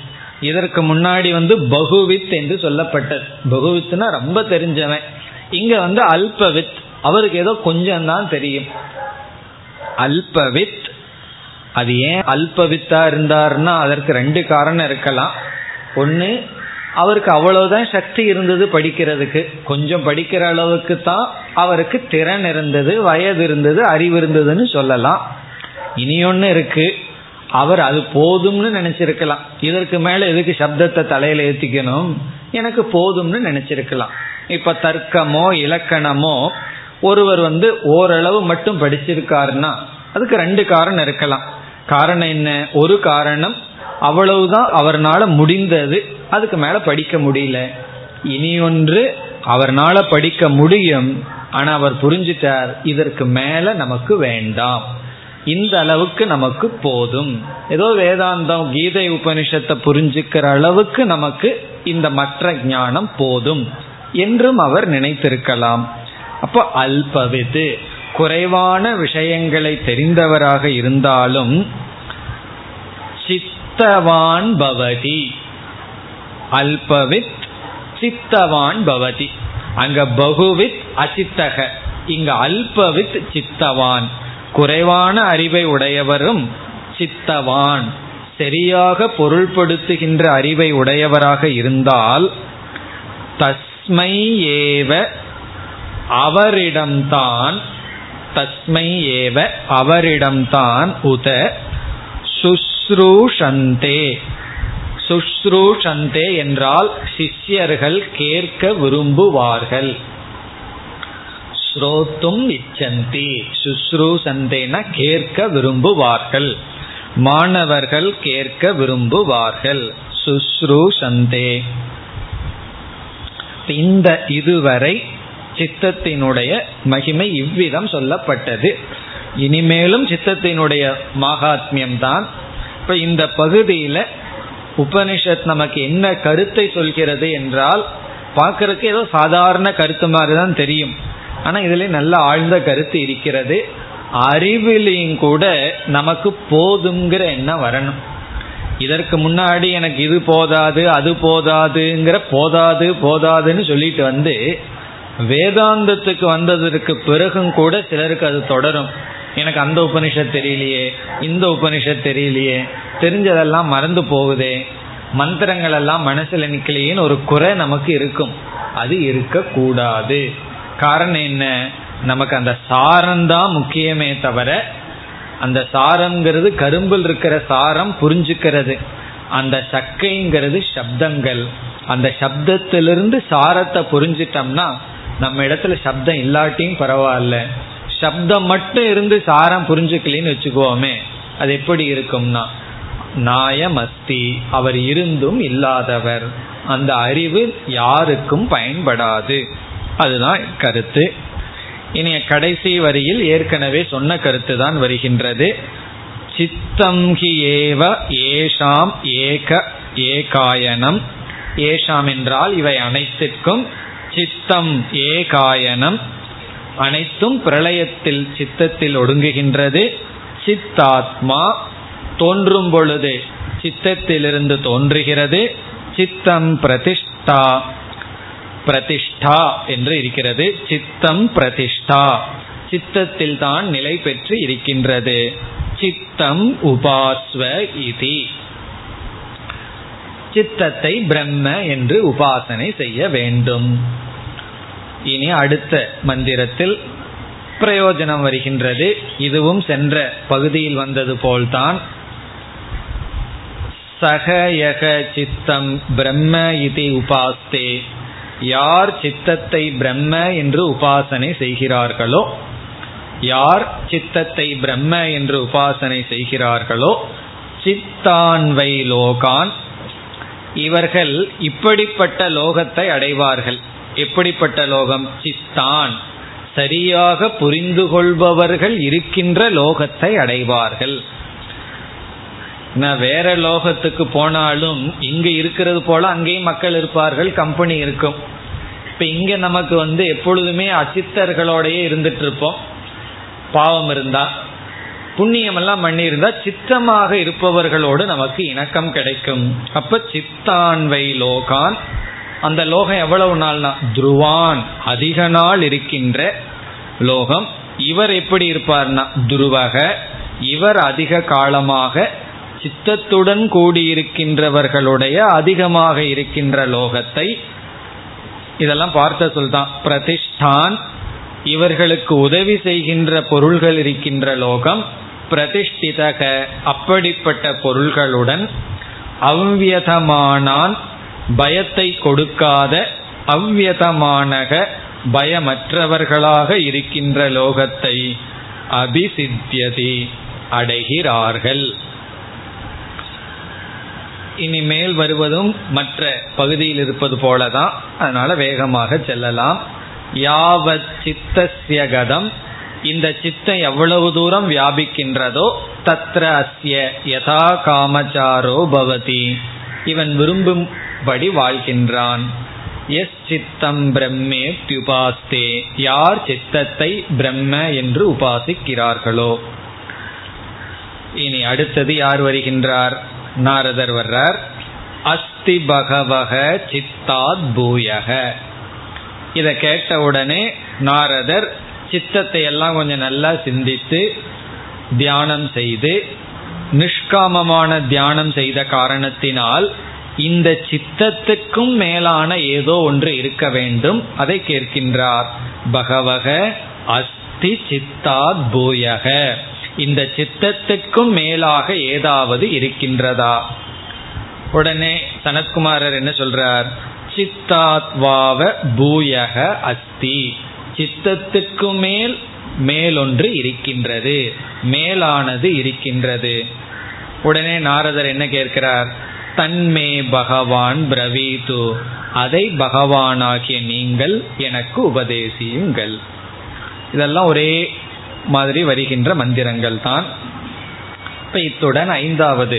இதற்கு முன்னாடி பகுவித் என்று சொல்லப்பட்டது. பகுவித்னா ரொம்ப தெரிஞ்சவன். இங்க அல்பவித், அவருக்கு ஏதோ கொஞ்சம் தான் தெரியும். அல்பவித், அது ஏன் அல்பவித்தா இருந்தார்னா அதற்கு ரெண்டு காரணம் இருக்கலாம். ஒன்று, அவருக்கு அவ்வளவுதான் சக்தி இருந்தது படிக்கிறதுக்கு, கொஞ்சம் படிக்கிற அளவுக்கு தான் அவருக்கு திறன் இருந்தது, வயது இருந்தது, அறிவு இருந்ததுன்னு சொல்லலாம். இனி ஒன்று இருக்கு, அவர் அது போதும்னு நினைச்சிருக்கலாம். இதற்கு மேல எதுக்கு சப்தத்தை தலையில ஏத்திக்கணும், எனக்கு போதும்னு நினைச்சிருக்கலாம். இப்ப தர்க்கமோ இலக்கணமோ ஒருவர் ஓரளவு மட்டும் படிச்சிருக்காருன்னா அதுக்கு ரெண்டு காரணம் இருக்கலாம். காரணம் என்ன? ஒரு காரணம் அவ்வளவுதான் அவர்னால முடிந்தது, அதுக்கு மேல படிக்க முடியல. இனி ஒன்று, அவர்னால படிக்க முடியும், ஆனா அவர் புரிஞ்சிட்டார் இதற்கு மேல நமக்கு வேண்டாம், இந்த அளவுக்கு நமக்கு போதும், ஏதோ வேதாந்தம் கீதை உபனிஷத்தை புரிஞ்சுக்கிற அளவுக்கு நமக்கு இந்த மற்ற ஞானம் போதும் என்றும் அவர் நினைத்திருக்கலாம். அப்போ அல்பவிது, குறைவான விஷயங்களை தெரிந்தவராக இருந்தாலும் சித்தவான் பவதி. அல்பவித் சித்தவான் பவதி. அங்க பகுவித் அசித்தக, இங்க அல்பவித் சித்தவான், குறைவான அறிவை உடையவரும் சித்தவான், சரியாக பொருள்படுத்துகின்ற அறிவை உடையவராக இருந்தால் தஸ்மை ஏவ அவரிடம்தான், தஸ்மை ஏவ அவரிடம்தான் உத சுஸ்ரூஷந்தே. சுஸ்ரூஷந்தே என்றால் சிஷ்யர்கள் கேட்க விரும்புவார்கள். ஸ்ரோத்தும் இச்சந்தி, சுஸ்ரூசந்தேன கேட்க விரும்புவார்கள், மாணவர்கள் கேட்க விரும்புவார்கள். சுஸ்ரூசந்தே. இந்த இதுவரை சித்தத்தினுடைய மகிமை இவ்விதம் சொல்லப்பட்டது. இனிமேலும் சித்தத்தினுடைய மகாத்மியம்தான். இப்ப இந்த பகுதியில உபனிஷத் நமக்கு என்ன கருத்தை சொல்கிறது என்றால், பார்க்கறதுக்கு ஏதோ சாதாரண கருத்து மாதிரிதான் தெரியும், ஆனா இதுல நல்ல ஆழ்ந்த கருத்து இருக்கிறது. அறிவிலையும் கூட நமக்கு போதுங்கிற என்ன வரணும். இதற்கு முன்னாடி எனக்கு இது போதாது, அது போதாதுங்கிற போதாது போதாதுன்னு சொல்லிட்டு வேதாந்தத்துக்கு வந்ததற்கு பிறகும் கூட சிலருக்கு அது தொடரும். எனக்கு அந்த உபனிஷத் தெரியலையே, இந்த உபனிஷத் தெரியலையே, தெரிஞ்சதெல்லாம் மறந்து போகுதே, மந்திரங்கள் எல்லாம் மனசுல நிக்கலையேன்னு ஒரு குறை நமக்கு இருக்கும். அது இருக்கக்கூடாது. காரணம் என்ன? நமக்கு அந்த சாரம்தான் முக்கியமே தவிர, அந்த சாரம்ங்கிறது கரும்பில் இருக்கிற சாரம் புரிஞ்சுக்கிறது, அந்த சக்கைங்கிறது சப்தங்கள், அந்த சப்தத்திலிருந்து சாரத்தை புரிஞ்சிட்டோம்னா நம்ம இடத்துல சப்தம் இல்லாட்டியும் பரவாயில்ல, சப்தம் மட்டும் இருந்து சாரம் புரிஞ்சுக்கலின்னு வச்சுக்கோமே, அது எப்படி இருக்கும்னா நாயமஸ்தி, அவர் இருந்தும் இல்லாதவர், அந்த அறிவு யாருக்கும் பயன்படாது. அதுதான் கருத்து. இனி கடைசி வரியில் ஏற்கனவே சொன்ன கருத்து தான் வருகின்றது. சித்தம் ஹி ஏவ ஏஷாம் ஏக ஏகாயனம். ஏஷாம் என்றால் இவை அனைத்திற்கும், சித்தம் ஏகாயனம் அனைத்தும் பிரளயத்தில் சித்தத்தில் ஒடுங்குகின்றது. சித்தாத்மா தோன்றும் பொழுது சித்தத்திலிருந்து தோன்றுகிறது. சித்தம் பிரதிஷ்டா, பிரதிஷ்டா என்று இருக்கிறது. சித்தம் பிரதிஷ்டா, சித்தத்தில் தான் நிலை பெற்று இருக்கின்றது. சித்தம் உபாஸ்வ இதி, சித்தத்தை பிரம்ம என்று உபாசனை செய்ய வேண்டும். இனி அடுத்த மந்திரத்தில் பிரயோஜனம் வருகின்றது. இதுவும் சென்ற பகுதியில் வந்தது போல்தான். சகயக சித்தம் பிரம்ம இதி உபாஸ்தே, யார் சித்தத்தை பிரம்ம என்று உபாசனை செய்கிறார்களோ, யார் சித்தத்தை பிரம்ம என்று உபாசனை செய்கிறார்களோ, சித்தான்வை லோகான், இவர்கள் இப்படிப்பட்ட லோகத்தை அடைவார்கள். எப்படிப்பட்ட லோகம்? சித்தான், சரியாக புரிந்து கொள்பவர்கள் இருக்கின்ற லோகத்தை அடைவார்கள். வேற லோகத்துக்கு போனாலும் இங்க இருக்கிறது போல அங்கேயும் மக்கள் இருப்பார்கள், கம்பெனி இருக்கும். இப்ப இங்க நமக்கு எப்பொழுதுமே அசித்தர்களோடயே இருந்துட்டு இருப்போம். பாவம் இருந்தா புண்ணியம் எல்லாம் பண்ணி இருந்தா சித்தமாக இருப்பவர்களோடு நமக்கு இணக்கம் கிடைக்கும். அப்ப சித்தான்வை லோகான், அந்த லோகம் எவ்வளவு நாள்னா துருவான், அதிக நாள் இருக்கின்ற லோகம். இவர் எப்படி இருப்பார்னா துருவக, இவர் அதிக காலமாக சித்தத்துடன் கூடியிருக்கின்றவர்களுடைய அதிகமாக இருக்கின்ற லோகத்தை, இதெல்லாம் பார்த்த சொல்தான். பிரதிஷ்டான், இவர்களுக்கு உதவி செய்கின்ற பொருள்கள் இருக்கின்ற லோகம். பிரதிஷ்டிதக, அப்படிப்பட்ட பொருள்களுடன். அவ்வியதமானான், பயத்தை கொடுக்காத, அவ்வியதமானக பயமற்றவர்களாக இருக்கின்ற லோகத்தை அபிசித்தியதி அடைகிறார்கள். இனிமேல் வருவதும் மற்ற பகுதியில் இருப்பது போலதான், அதனால வேகமாக செல்லலாம். யாவத் சித்தஸ்ய கதம், இந்த சித்தம் எவ்வளவு தூரம் வியாபிக்கின்றதோ, தத்ர அஸ்ய யதா காமச்சாரோ பவதி, இவன் விரும்பும்படி வாழ்கின்றான். எஸ் சித்தம் பிரம்மே த்யுபாஸ்தே, யார் சித்தத்தை பிரம்ம என்று உபாசிக்கிறார்களோ. இனி அடுத்தது யார் வருகின்றார்? நாரதர் வர்றார். அஸ்தி பகவக சித்தாத் பூயக, இதை கேட்ட உடனே நாரதர் சித்தத்தை எல்லாம் கொஞ்சம் நல்லா சிந்தித்து தியானம் செய்து, நிஷ்காமமான தியானம் செய்த காரணத்தினால் இந்த சித்தத்துக்கும் மேலான ஏதோ ஒன்று இருக்க வேண்டும். அதை கேட்கின்றார். பகவக அஸ்தி சித்தாத் பூயக, இந்த சித்தத்துக்கும் மேலாக ஏதாவது இருக்கின்றதா? உடனே சனத்குமாரர் என்ன சொல்றார்? சித்தாத்வாவ பூயக அஸ்தி, சித்தத்துக்கு மேல் மேலொன்று இருக்கின்றது, மேலானது இருக்கின்றது. உடனே நாரதர் என்ன கேட்கிறார்? தன்மே பகவான் பிரவீது, அதை பகவானாகிய நீங்கள் எனக்கு உபதேசியுங்கள். இதெல்லாம் ஒரே மாதிரி வருகின்ற மந்திரங்கள் தான். இப்ப இத்துடன் 5வது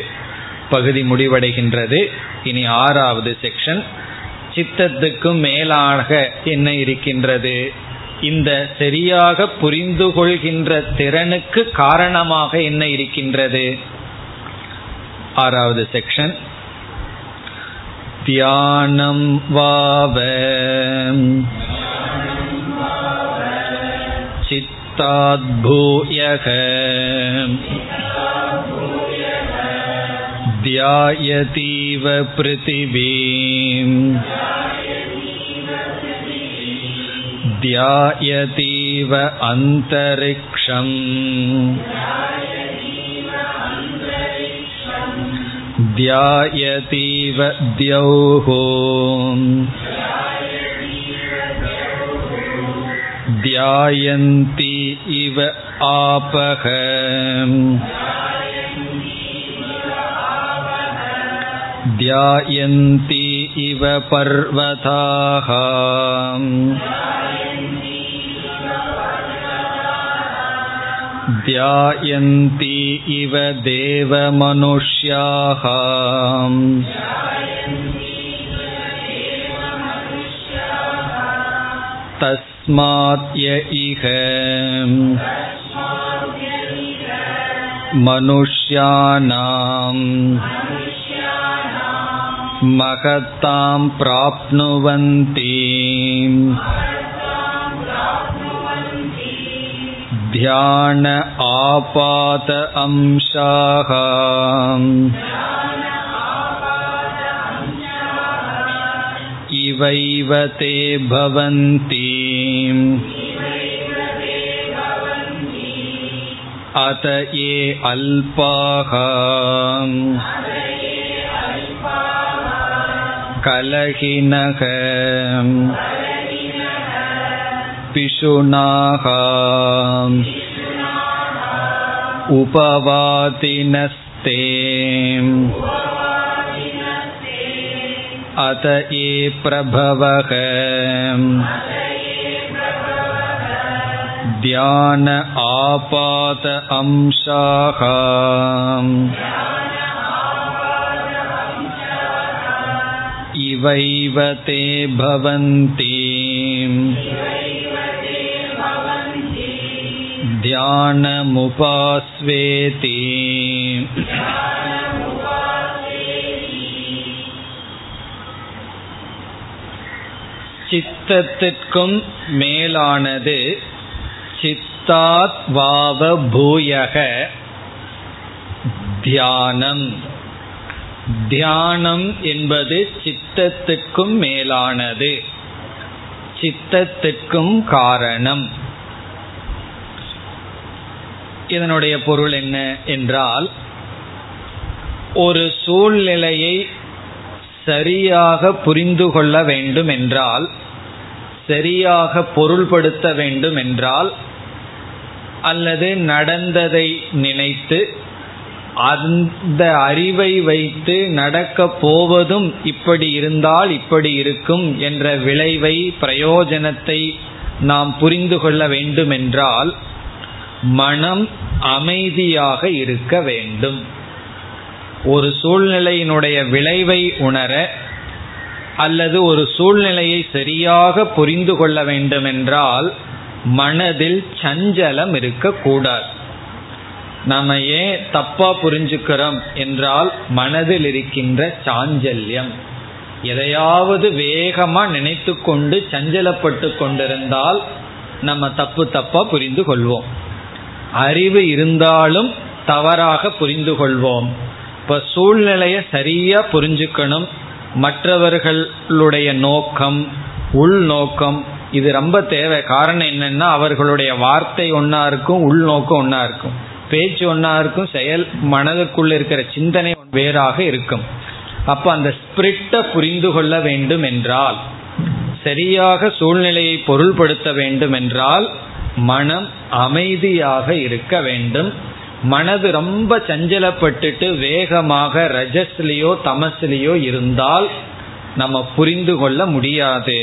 பகுதி முடிவடைகின்றது. இனி 6வது செக்ஷன். சித்தத்துக்கும் மேலாக என்ன இருக்கின்றது? இந்த சரியாக புரிந்து கொள்கின்ற திறனுக்கு காரணமாக என்ன இருக்கின்றது? 6வது செக்ஷன். தியானம் வாவ சித்தாத்பூயக தியாயதீவ பிருத்திவீம் தியாயதீவ அந்தரிக்ஷம் தியாயதீவ த்யோஹோம் தியாயந்தி இவ ஆபகம் த்யாயந்தி இவ பர்வதாஹ த்யாயந்தி இவ தேவ மனுஷ்யாஹ தஸ்மாத் ய இஹ மனுஷ்யானாம் மகத்தாம் ப்ராப்னுவந்தி தியான ஆபாத அம்சாஹ இவைவ தே பவந்தி அத ஏ அல்பாஹ கலஹினஹ பிஷுனாஹ உபவாதினஸ்தே அத ஏ பிரபவஹ தியான ஆபாத அம்சாஹ இவைவ தே பவந்தி தியானமுபாஸ்வேதி. சித்தத்திற்கும் மேலானது சித்தாத் வாவ பூயக தியானம். தியானம் என்பது சித்தத்துக்கும் மேலானது, சித்தத்துக்கும் காரணம். இதனுடைய பொருள் என்ன என்றால், ஒரு சூழ்நிலையை சரியாக புரிந்து கொள்ள வேண்டும் என்றால், சரியாக பொருள்படுத்த வேண்டும் என்றால், அல்லது நடந்ததை நினைத்து அந்த அறிவை வைத்து நடக்கப் போவதும் இப்படி இருந்தால் இப்படி இருக்கும் என்ற விளைவை, பிரயோஜனத்தை நாம் புரிந்து கொள்ள வேண்டுமென்றால் மனம் அமைதியாக இருக்க வேண்டும். ஒரு சூழ்நிலையினுடைய விளைவை உணர அல்லது ஒரு சூழ்நிலையை சரியாக புரிந்து கொள்ள வேண்டுமென்றால் மனதில் சஞ்சலம் இருக்கக்கூடாது. நாம ஏன் தப்பா புரிஞ்சுக்கிறோம் என்றால், மனதில் இருக்கின்ற சாஞ்சல்யம். எதையாவது வேகமா நினைத்து கொண்டு சஞ்சலப்பட்டு கொண்டிருந்தால் நம்ம தப்பு தப்பா புரிந்து கொள்வோம். அறிவு இருந்தாலும் தவறாக புரிந்து கொள்வோம். இப்ப சூழ்நிலையை சரியா புரிஞ்சுக்கணும். மற்றவர்களுடைய நோக்கம், உள்நோக்கம் இது ரொம்ப தேவை. காரணம் என்னன்னா, அவர்களுடைய வார்த்தை ஒன்னா இருக்கும், உள்நோக்கம் ஒன்னா இருக்கும், பேச்சு ஒன்னா இருக்கும், செயல் மனதுக்குள்ள இருக்கிற சிந்தனை வேறாக இருக்கும். அப்ப அந்த ஸ்பிரிட்டை புரிந்து கொள்ள வேண்டும் என்றால், சரியாக சூழ்நிலையை பொருள்படுத்த வேண்டும் என்றால் மனம் அமைதியாக இருக்க வேண்டும். மனது ரொம்ப சஞ்சலப்பட்டுட்டு வேகமாக ரஜஸ்லேயோ தமஸ்லேயோ இருந்தால் நம்ம புரிந்து கொள்ள முடியாது.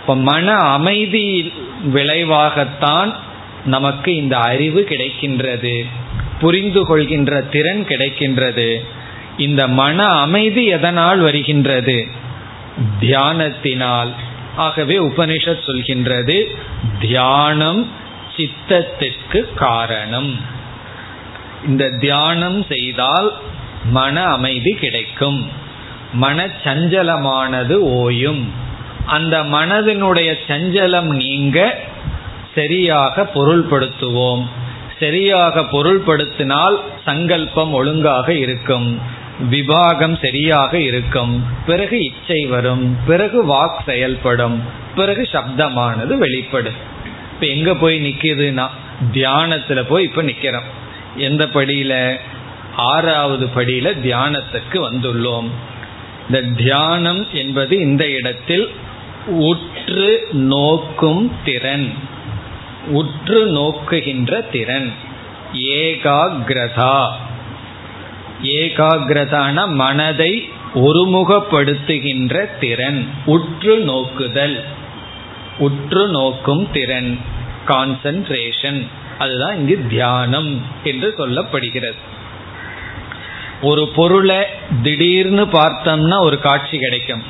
இப்போ மன அமைதி விளைவாகத்தான் நமக்கு இந்த அறிவு கிடைக்கின்றது, புரிந்து கொள்கின்ற திறன் கிடைக்கின்றது. இந்த மன அமைதி எதனால் வருகின்றது? தியானத்தினால். ஆகவே உபனிஷத் சொல்கின்றது, தியானம் சித்தத்திற்கு காரணம். இந்த தியானம் செய்தால் மன அமைதி கிடைக்கும், மன சஞ்சலமானது ஓயும். அந்த மனதினுடைய சஞ்சலம் நீங்க சரியாக பொருள்படுத்துவோம். சரியாக பொருள்படுத்தினால் சங்கல்பம் ஒழுங்காக இருக்கும், விபாகம் சரியாக இருக்கும், பிறகு இச்சை வரும், பிறகு வாக் செயல்படும், பிறகு சப்தமானது வெளிப்படும். இப்ப எங்க போய் நிக்கிறதுனா தியானத்துல போய் இப்ப நிக்கிறோம். எந்த படியில? 6வது படியில தியானத்துக்கு வந்துள்ளோம். இந்த தியானம் என்பது இந்த இடத்தில் உற்று நோக்கும் திறன், உற்று நோக்குகின்ற திறன், ஏகாகிரதா. ஏகாகிரதான மனதை ஒருமுகப்படுத்துகின்ற திறன், உற்று நோக்குதல், உற்று நோக்கும் திறன், கான்சென்ட்ரேஷன். அதுதான் இங்கு தியானம் என்று சொல்லப்படுகிறது. ஒரு பொருளை திடீர்னு பார்த்தோம்னா ஒரு காட்சி கிடைக்கும்.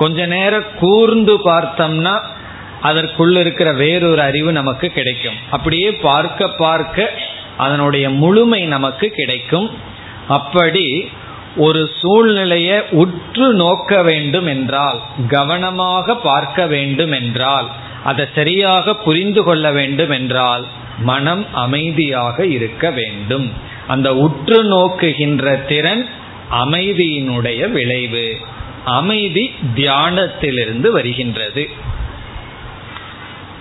கொஞ்ச நேரம் கூர்ந்து பார்த்தோம்னா அதற்குள்ள இருக்கிற வேறொரு அறிவு நமக்கு கிடைக்கும். அப்படியே பார்க்க பார்க்க அதனுடைய முழுமை நமக்கு கிடைக்கும். அப்படி ஒரு சூழ்நிலையை உற்று நோக்க வேண்டும் என்றால், கவனமாக பார்க்க வேண்டும் என்றால், அதை சரியாக புரிந்து கொள்ள வேண்டும் என்றால் மனம் அமைதியாக இருக்க வேண்டும். அந்த உற்று நோக்குகின்ற திறன் அமைதியினுடைய விளைவு. அமைதி தியானத்திலிருந்து வருகின்றது.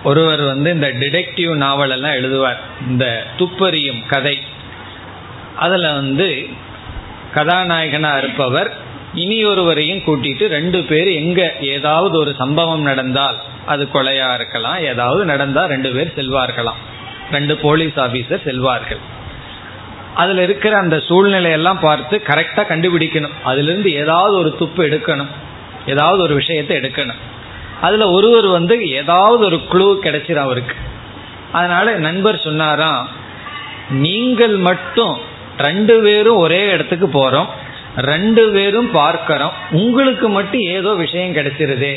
ஒருவர் இந்த டிடெக்டிவ் நாவல் எல்லாம் எழுதுவார். இந்த துப்பறியும் கதை, அதில் கதாநாயகனாக இருப்பவர் இனி ஒருவரையும் கூட்டிட்டு ரெண்டு பேர் எங்கே ஏதாவது ஒரு சம்பவம் நடந்தால், அது கொலையாக இருக்கலாம், ஏதாவது நடந்தால் ரெண்டு பேர் செல்வார்களாம். ரெண்டு போலீஸ் ஆஃபீஸர் செல்வார்கள். அதில் இருக்கிற அந்த சூழ்நிலையெல்லாம் பார்த்து கரெக்டாக கண்டுபிடிக்கணும். அதிலிருந்து ஏதாவது ஒரு துப்பு எடுக்கணும், ஏதாவது ஒரு விஷயத்தை எடுக்கணும். அதில் ஒருவர் ஏதாவது ஒரு க்ளூ கிடைச்சிரு அவருக்கு. அதனால் நண்பர் சொன்னாராம், நீங்கள் மட்டும் ரெண்டு பேரும் ஒரே இடத்துக்கு போகிறோம், ரெண்டு பேரும் பார்க்குறோம், உங்களுக்கு மட்டும் ஏதோ விஷயம் கிடைச்சிருதே,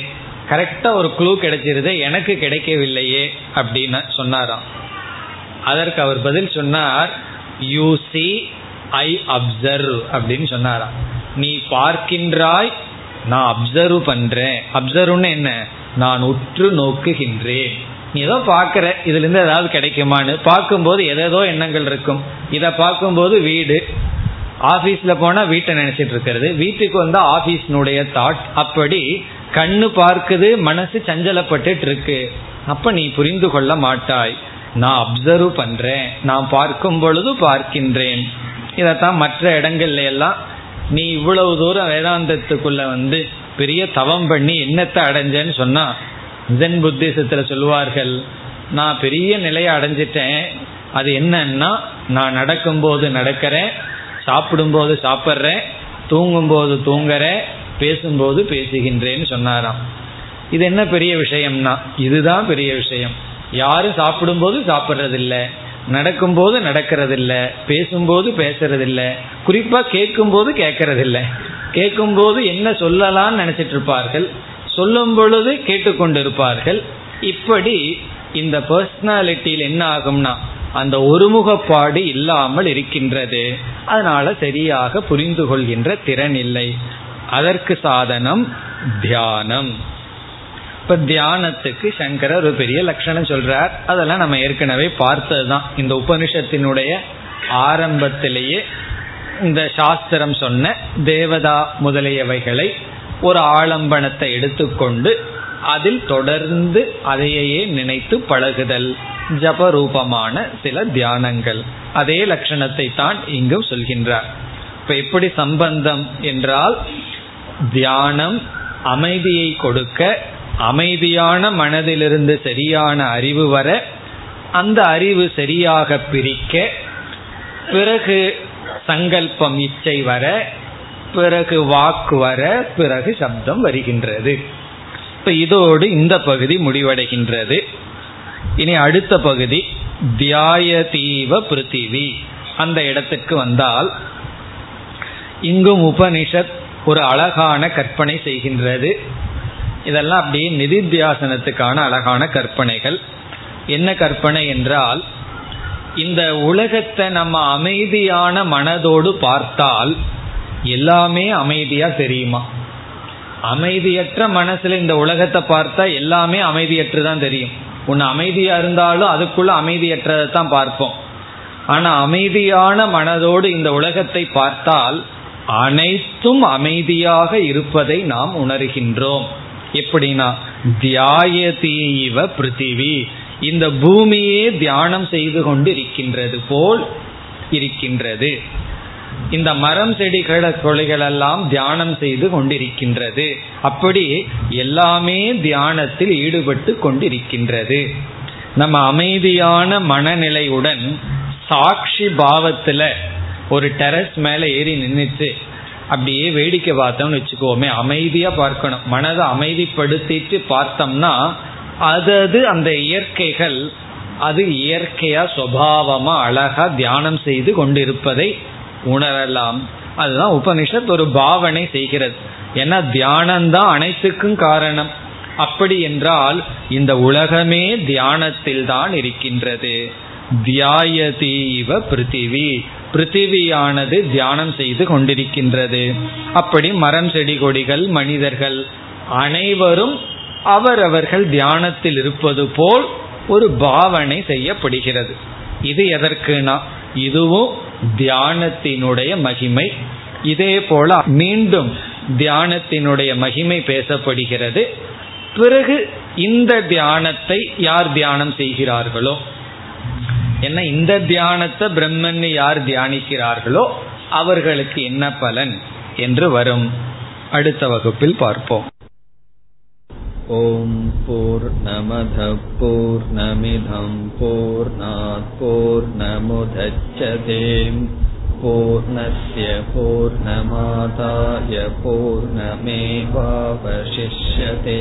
கரெக்டாக ஒரு க்ளூ கிடைச்சிருதே, எனக்கு கிடைக்கவில்லையே அப்படின்னு சொன்னாராம். அதற்கு அவர் பதில் சொன்னார், யூ சி ஐ அப்சர்வ் அப்படின்னு சொன்னாராம். நீ பார்க்கின்றாய், நான் அப்சர்வ் பண்றேன். அப்சர்வ்னு என்ன? நான் உற்று நோக்குகின்றேன். நீ ஏதோ பார்க்குற, இதுலேருந்து ஏதாவது கிடைக்குமான்னு. பார்க்கும்போது எதோ எண்ணங்கள் இருக்கும். இதை பார்க்கும்போது வீடு, ஆஃபீஸில் போனால் வீட்டை நினச்சிட்டு இருக்கிறது, வீட்டுக்கு வந்தால் ஆஃபீஸ்னுடைய தாட். அப்படி கண்ணு பார்க்குது, மனசு சஞ்சலப்பட்டுட்டு இருக்கு. அப்போ நீ புரிந்து கொள்ள மாட்டாய். நான் அப்சர்வ் பண்ணுறேன், நான் பார்க்கும் பொழுது பார்க்கின்றேன். இதைத்தான் மற்ற இடங்கள்ல எல்லாம் நீ இவ்வளவு தூரம் வேதாந்தத்துக்குள்ளே பெரிய தவம் பண்ணி என்னத்தை அடைஞ்சேன்னு சொன்னால், ஜென் புத்திசத்தில் சொல்லுவார்கள், நான் பெரிய நிலையை அடைஞ்சிட்டேன். அது என்னன்னா, நான் நடக்கும்போது நடக்கிறேன், சாப்பிடும்போது சாப்பிட்றேன், தூங்கும்போது தூங்குறேன், பேசும்போது பேசுகின்றேன்னு சொன்னாராம். இது என்ன பெரிய விஷயம்னா, இதுதான் பெரிய விஷயம். யாரும் சாப்பிடும்போது சாப்பிட்றதில்லை, நடக்கும்போது நடக்கிறதில்ல, பேசும்போது பேசுறதில்ல, குறிப்பாக கேட்கும்போது கேட்கறதில்ல. கேட்கும்போது என்ன சொல்லலான்னு நினச்சிட்டு இருப்பார்கள், சொல்லும் பொழுது கேட்டுக்கொண்டு இருப்பார்கள். இப்படி இந்த பர்சனாலிட்டியில் என்ன ஆகும்னா, அந்த ஒருமுகப்பாடு இல்லாமல் இருக்கின்றது. அதனால சரியாக புரிந்து கொள்கின்ற திறன் இல்லை. அதற்கு சாதனம் தியானம். இப்ப தியானத்துக்கு சங்கரர் ஒரு பெரிய லட்சணம் சொல்றார். அதெல்லாம் நம்ம ஏற்கனவே பார்த்ததுதான். இந்த உபனிஷத்தினுடைய ஆரம்பத்திலேயே இந்த சாஸ்திரம் சொன்ன தேவதா முதலியவைகளை ஒரு ஆலம்பனத்தை எடுத்துக்கொண்டு அதில் தொடர்ந்து அதையே நினைத்து பழகுதல், ஜபரூபமான சில தியானங்கள். அதே லட்சணத்தை தான் இங்கு சொல்கின்றார். இப்ப எப்படி சம்பந்தம் என்றால், தியானம் அமைதியை கொடுக்க, அமைதியான மனதிலிருந்து சரியான அறிவு வர, அந்த அறிவு சரியாக பிரிக்க, பிறகு சங்கல்பம் இச்சை வர, பிறகு வாக்கு வர, பிறகு சப்தம் வருகின்றது. இப்போ இதோடு இந்த பகுதி முடிவடைகின்றது. இனி அடுத்த பகுதி தியாயதீவ பிருத்திவி. அந்த இடத்துக்கு வந்தால் இங்கும் உபனிஷத் ஒரு அழகான கற்பனை செய்கின்றது. இதெல்லாம் அப்படியே நிதித்தியாசனத்துக்கான அழகான கற்பனைகள். என்ன கற்பனை என்றால், இந்த உலகத்தை நம்ம அமைதியான மனதோடு பார்த்தால் எல்லாமே அமைதியாக தெரியுமா? அமைதியற்ற மனசில் இந்த உலகத்தை பார்த்தா எல்லாமே அமைதியற்று தான் தெரியும். ஒன்று அமைதியாக இருந்தாலும் அதுக்குள்ளே அமைதியற்றதை தான் பார்ப்போம். ஆனால் அமைதியான மனதோடு இந்த உலகத்தை பார்த்தால் அனைத்தும் அமைதியாக இருப்பதை நாம் உணர்கின்றோம். எப்படின்னா, தியாயதீவ பிருத்திவி, இந்த பூமியே தியானம் செய்து கொண்டு இருக்கின்றது போல் இருக்கின்றது. இந்த மரம் செடிகள கொலைகளெல்லாம் தியானம் செய்து கொண்டிருக்கின்றது. அப்படி எல்லாமே தியானத்தில் ஈடுபட்டு கொண்டிருக்கின்றது. நம்ம அமைதியான மனநிலையுடன் சாட்சி பாவத்தில் ஒரு டெரஸ் மேலே ஏறி நின்றுச்சு அப்படியே வேடிக்கை பார்த்தோம்னு வச்சுக்கோமே, அமைதியா பார்க்கணும். மனதை அமைதிப்படுத்திட்டு பார்த்தோம்னா அதது அந்த இயற்கைகள் அது இயற்கையா சுபாவமா அழகா தியானம் செய்து கொண்டிருப்பதை உணரலாம். அதுதான் உபனிஷத் ஒரு பாவனை செய்கிறது. ஏன்னா தியானம்தான் அனைத்துக்கும் காரணம். அப்படி என்றால் இந்த உலகமே தியானத்தில் தான் இருக்கின்றது. தியாயதீவ பிருத்திவி, பிருத்திவியானது தியானம் செய்து கொண்டிருக்கின்றது. அப்படி மரம் செடி கொடிகள் மனிதர்கள் அனைவரும் அவரவர்கள் தியானத்தில் இருப்பது போல் ஒரு பாவனை செய்யப்படுகிறது. இது எதற்குனா இதுவும் தியானத்தினுடைய மகிமை. இதே போல மீண்டும் தியானத்தினுடைய மகிமை பேசப்படுகிறது. பிறகு இந்த தியானத்தை யார் தியானம் செய்கிறார்களோ, என்ன இந்த தியானத்தை பிரம்மனை யார் தியானிக்கிறார்களோ அவர்களுக்கு என்ன பலன் என்று வரும். அடுத்த வகுப்பில் பார்ப்போம். ஓம் பூர்ணமத பூர்ணமிதம் பூர்ணாத் பூர்ணமுதச்யதே பூர்ணஸ்ய பூர்ணமாதாய பூர்ணமேவாவசிஷ்யதே.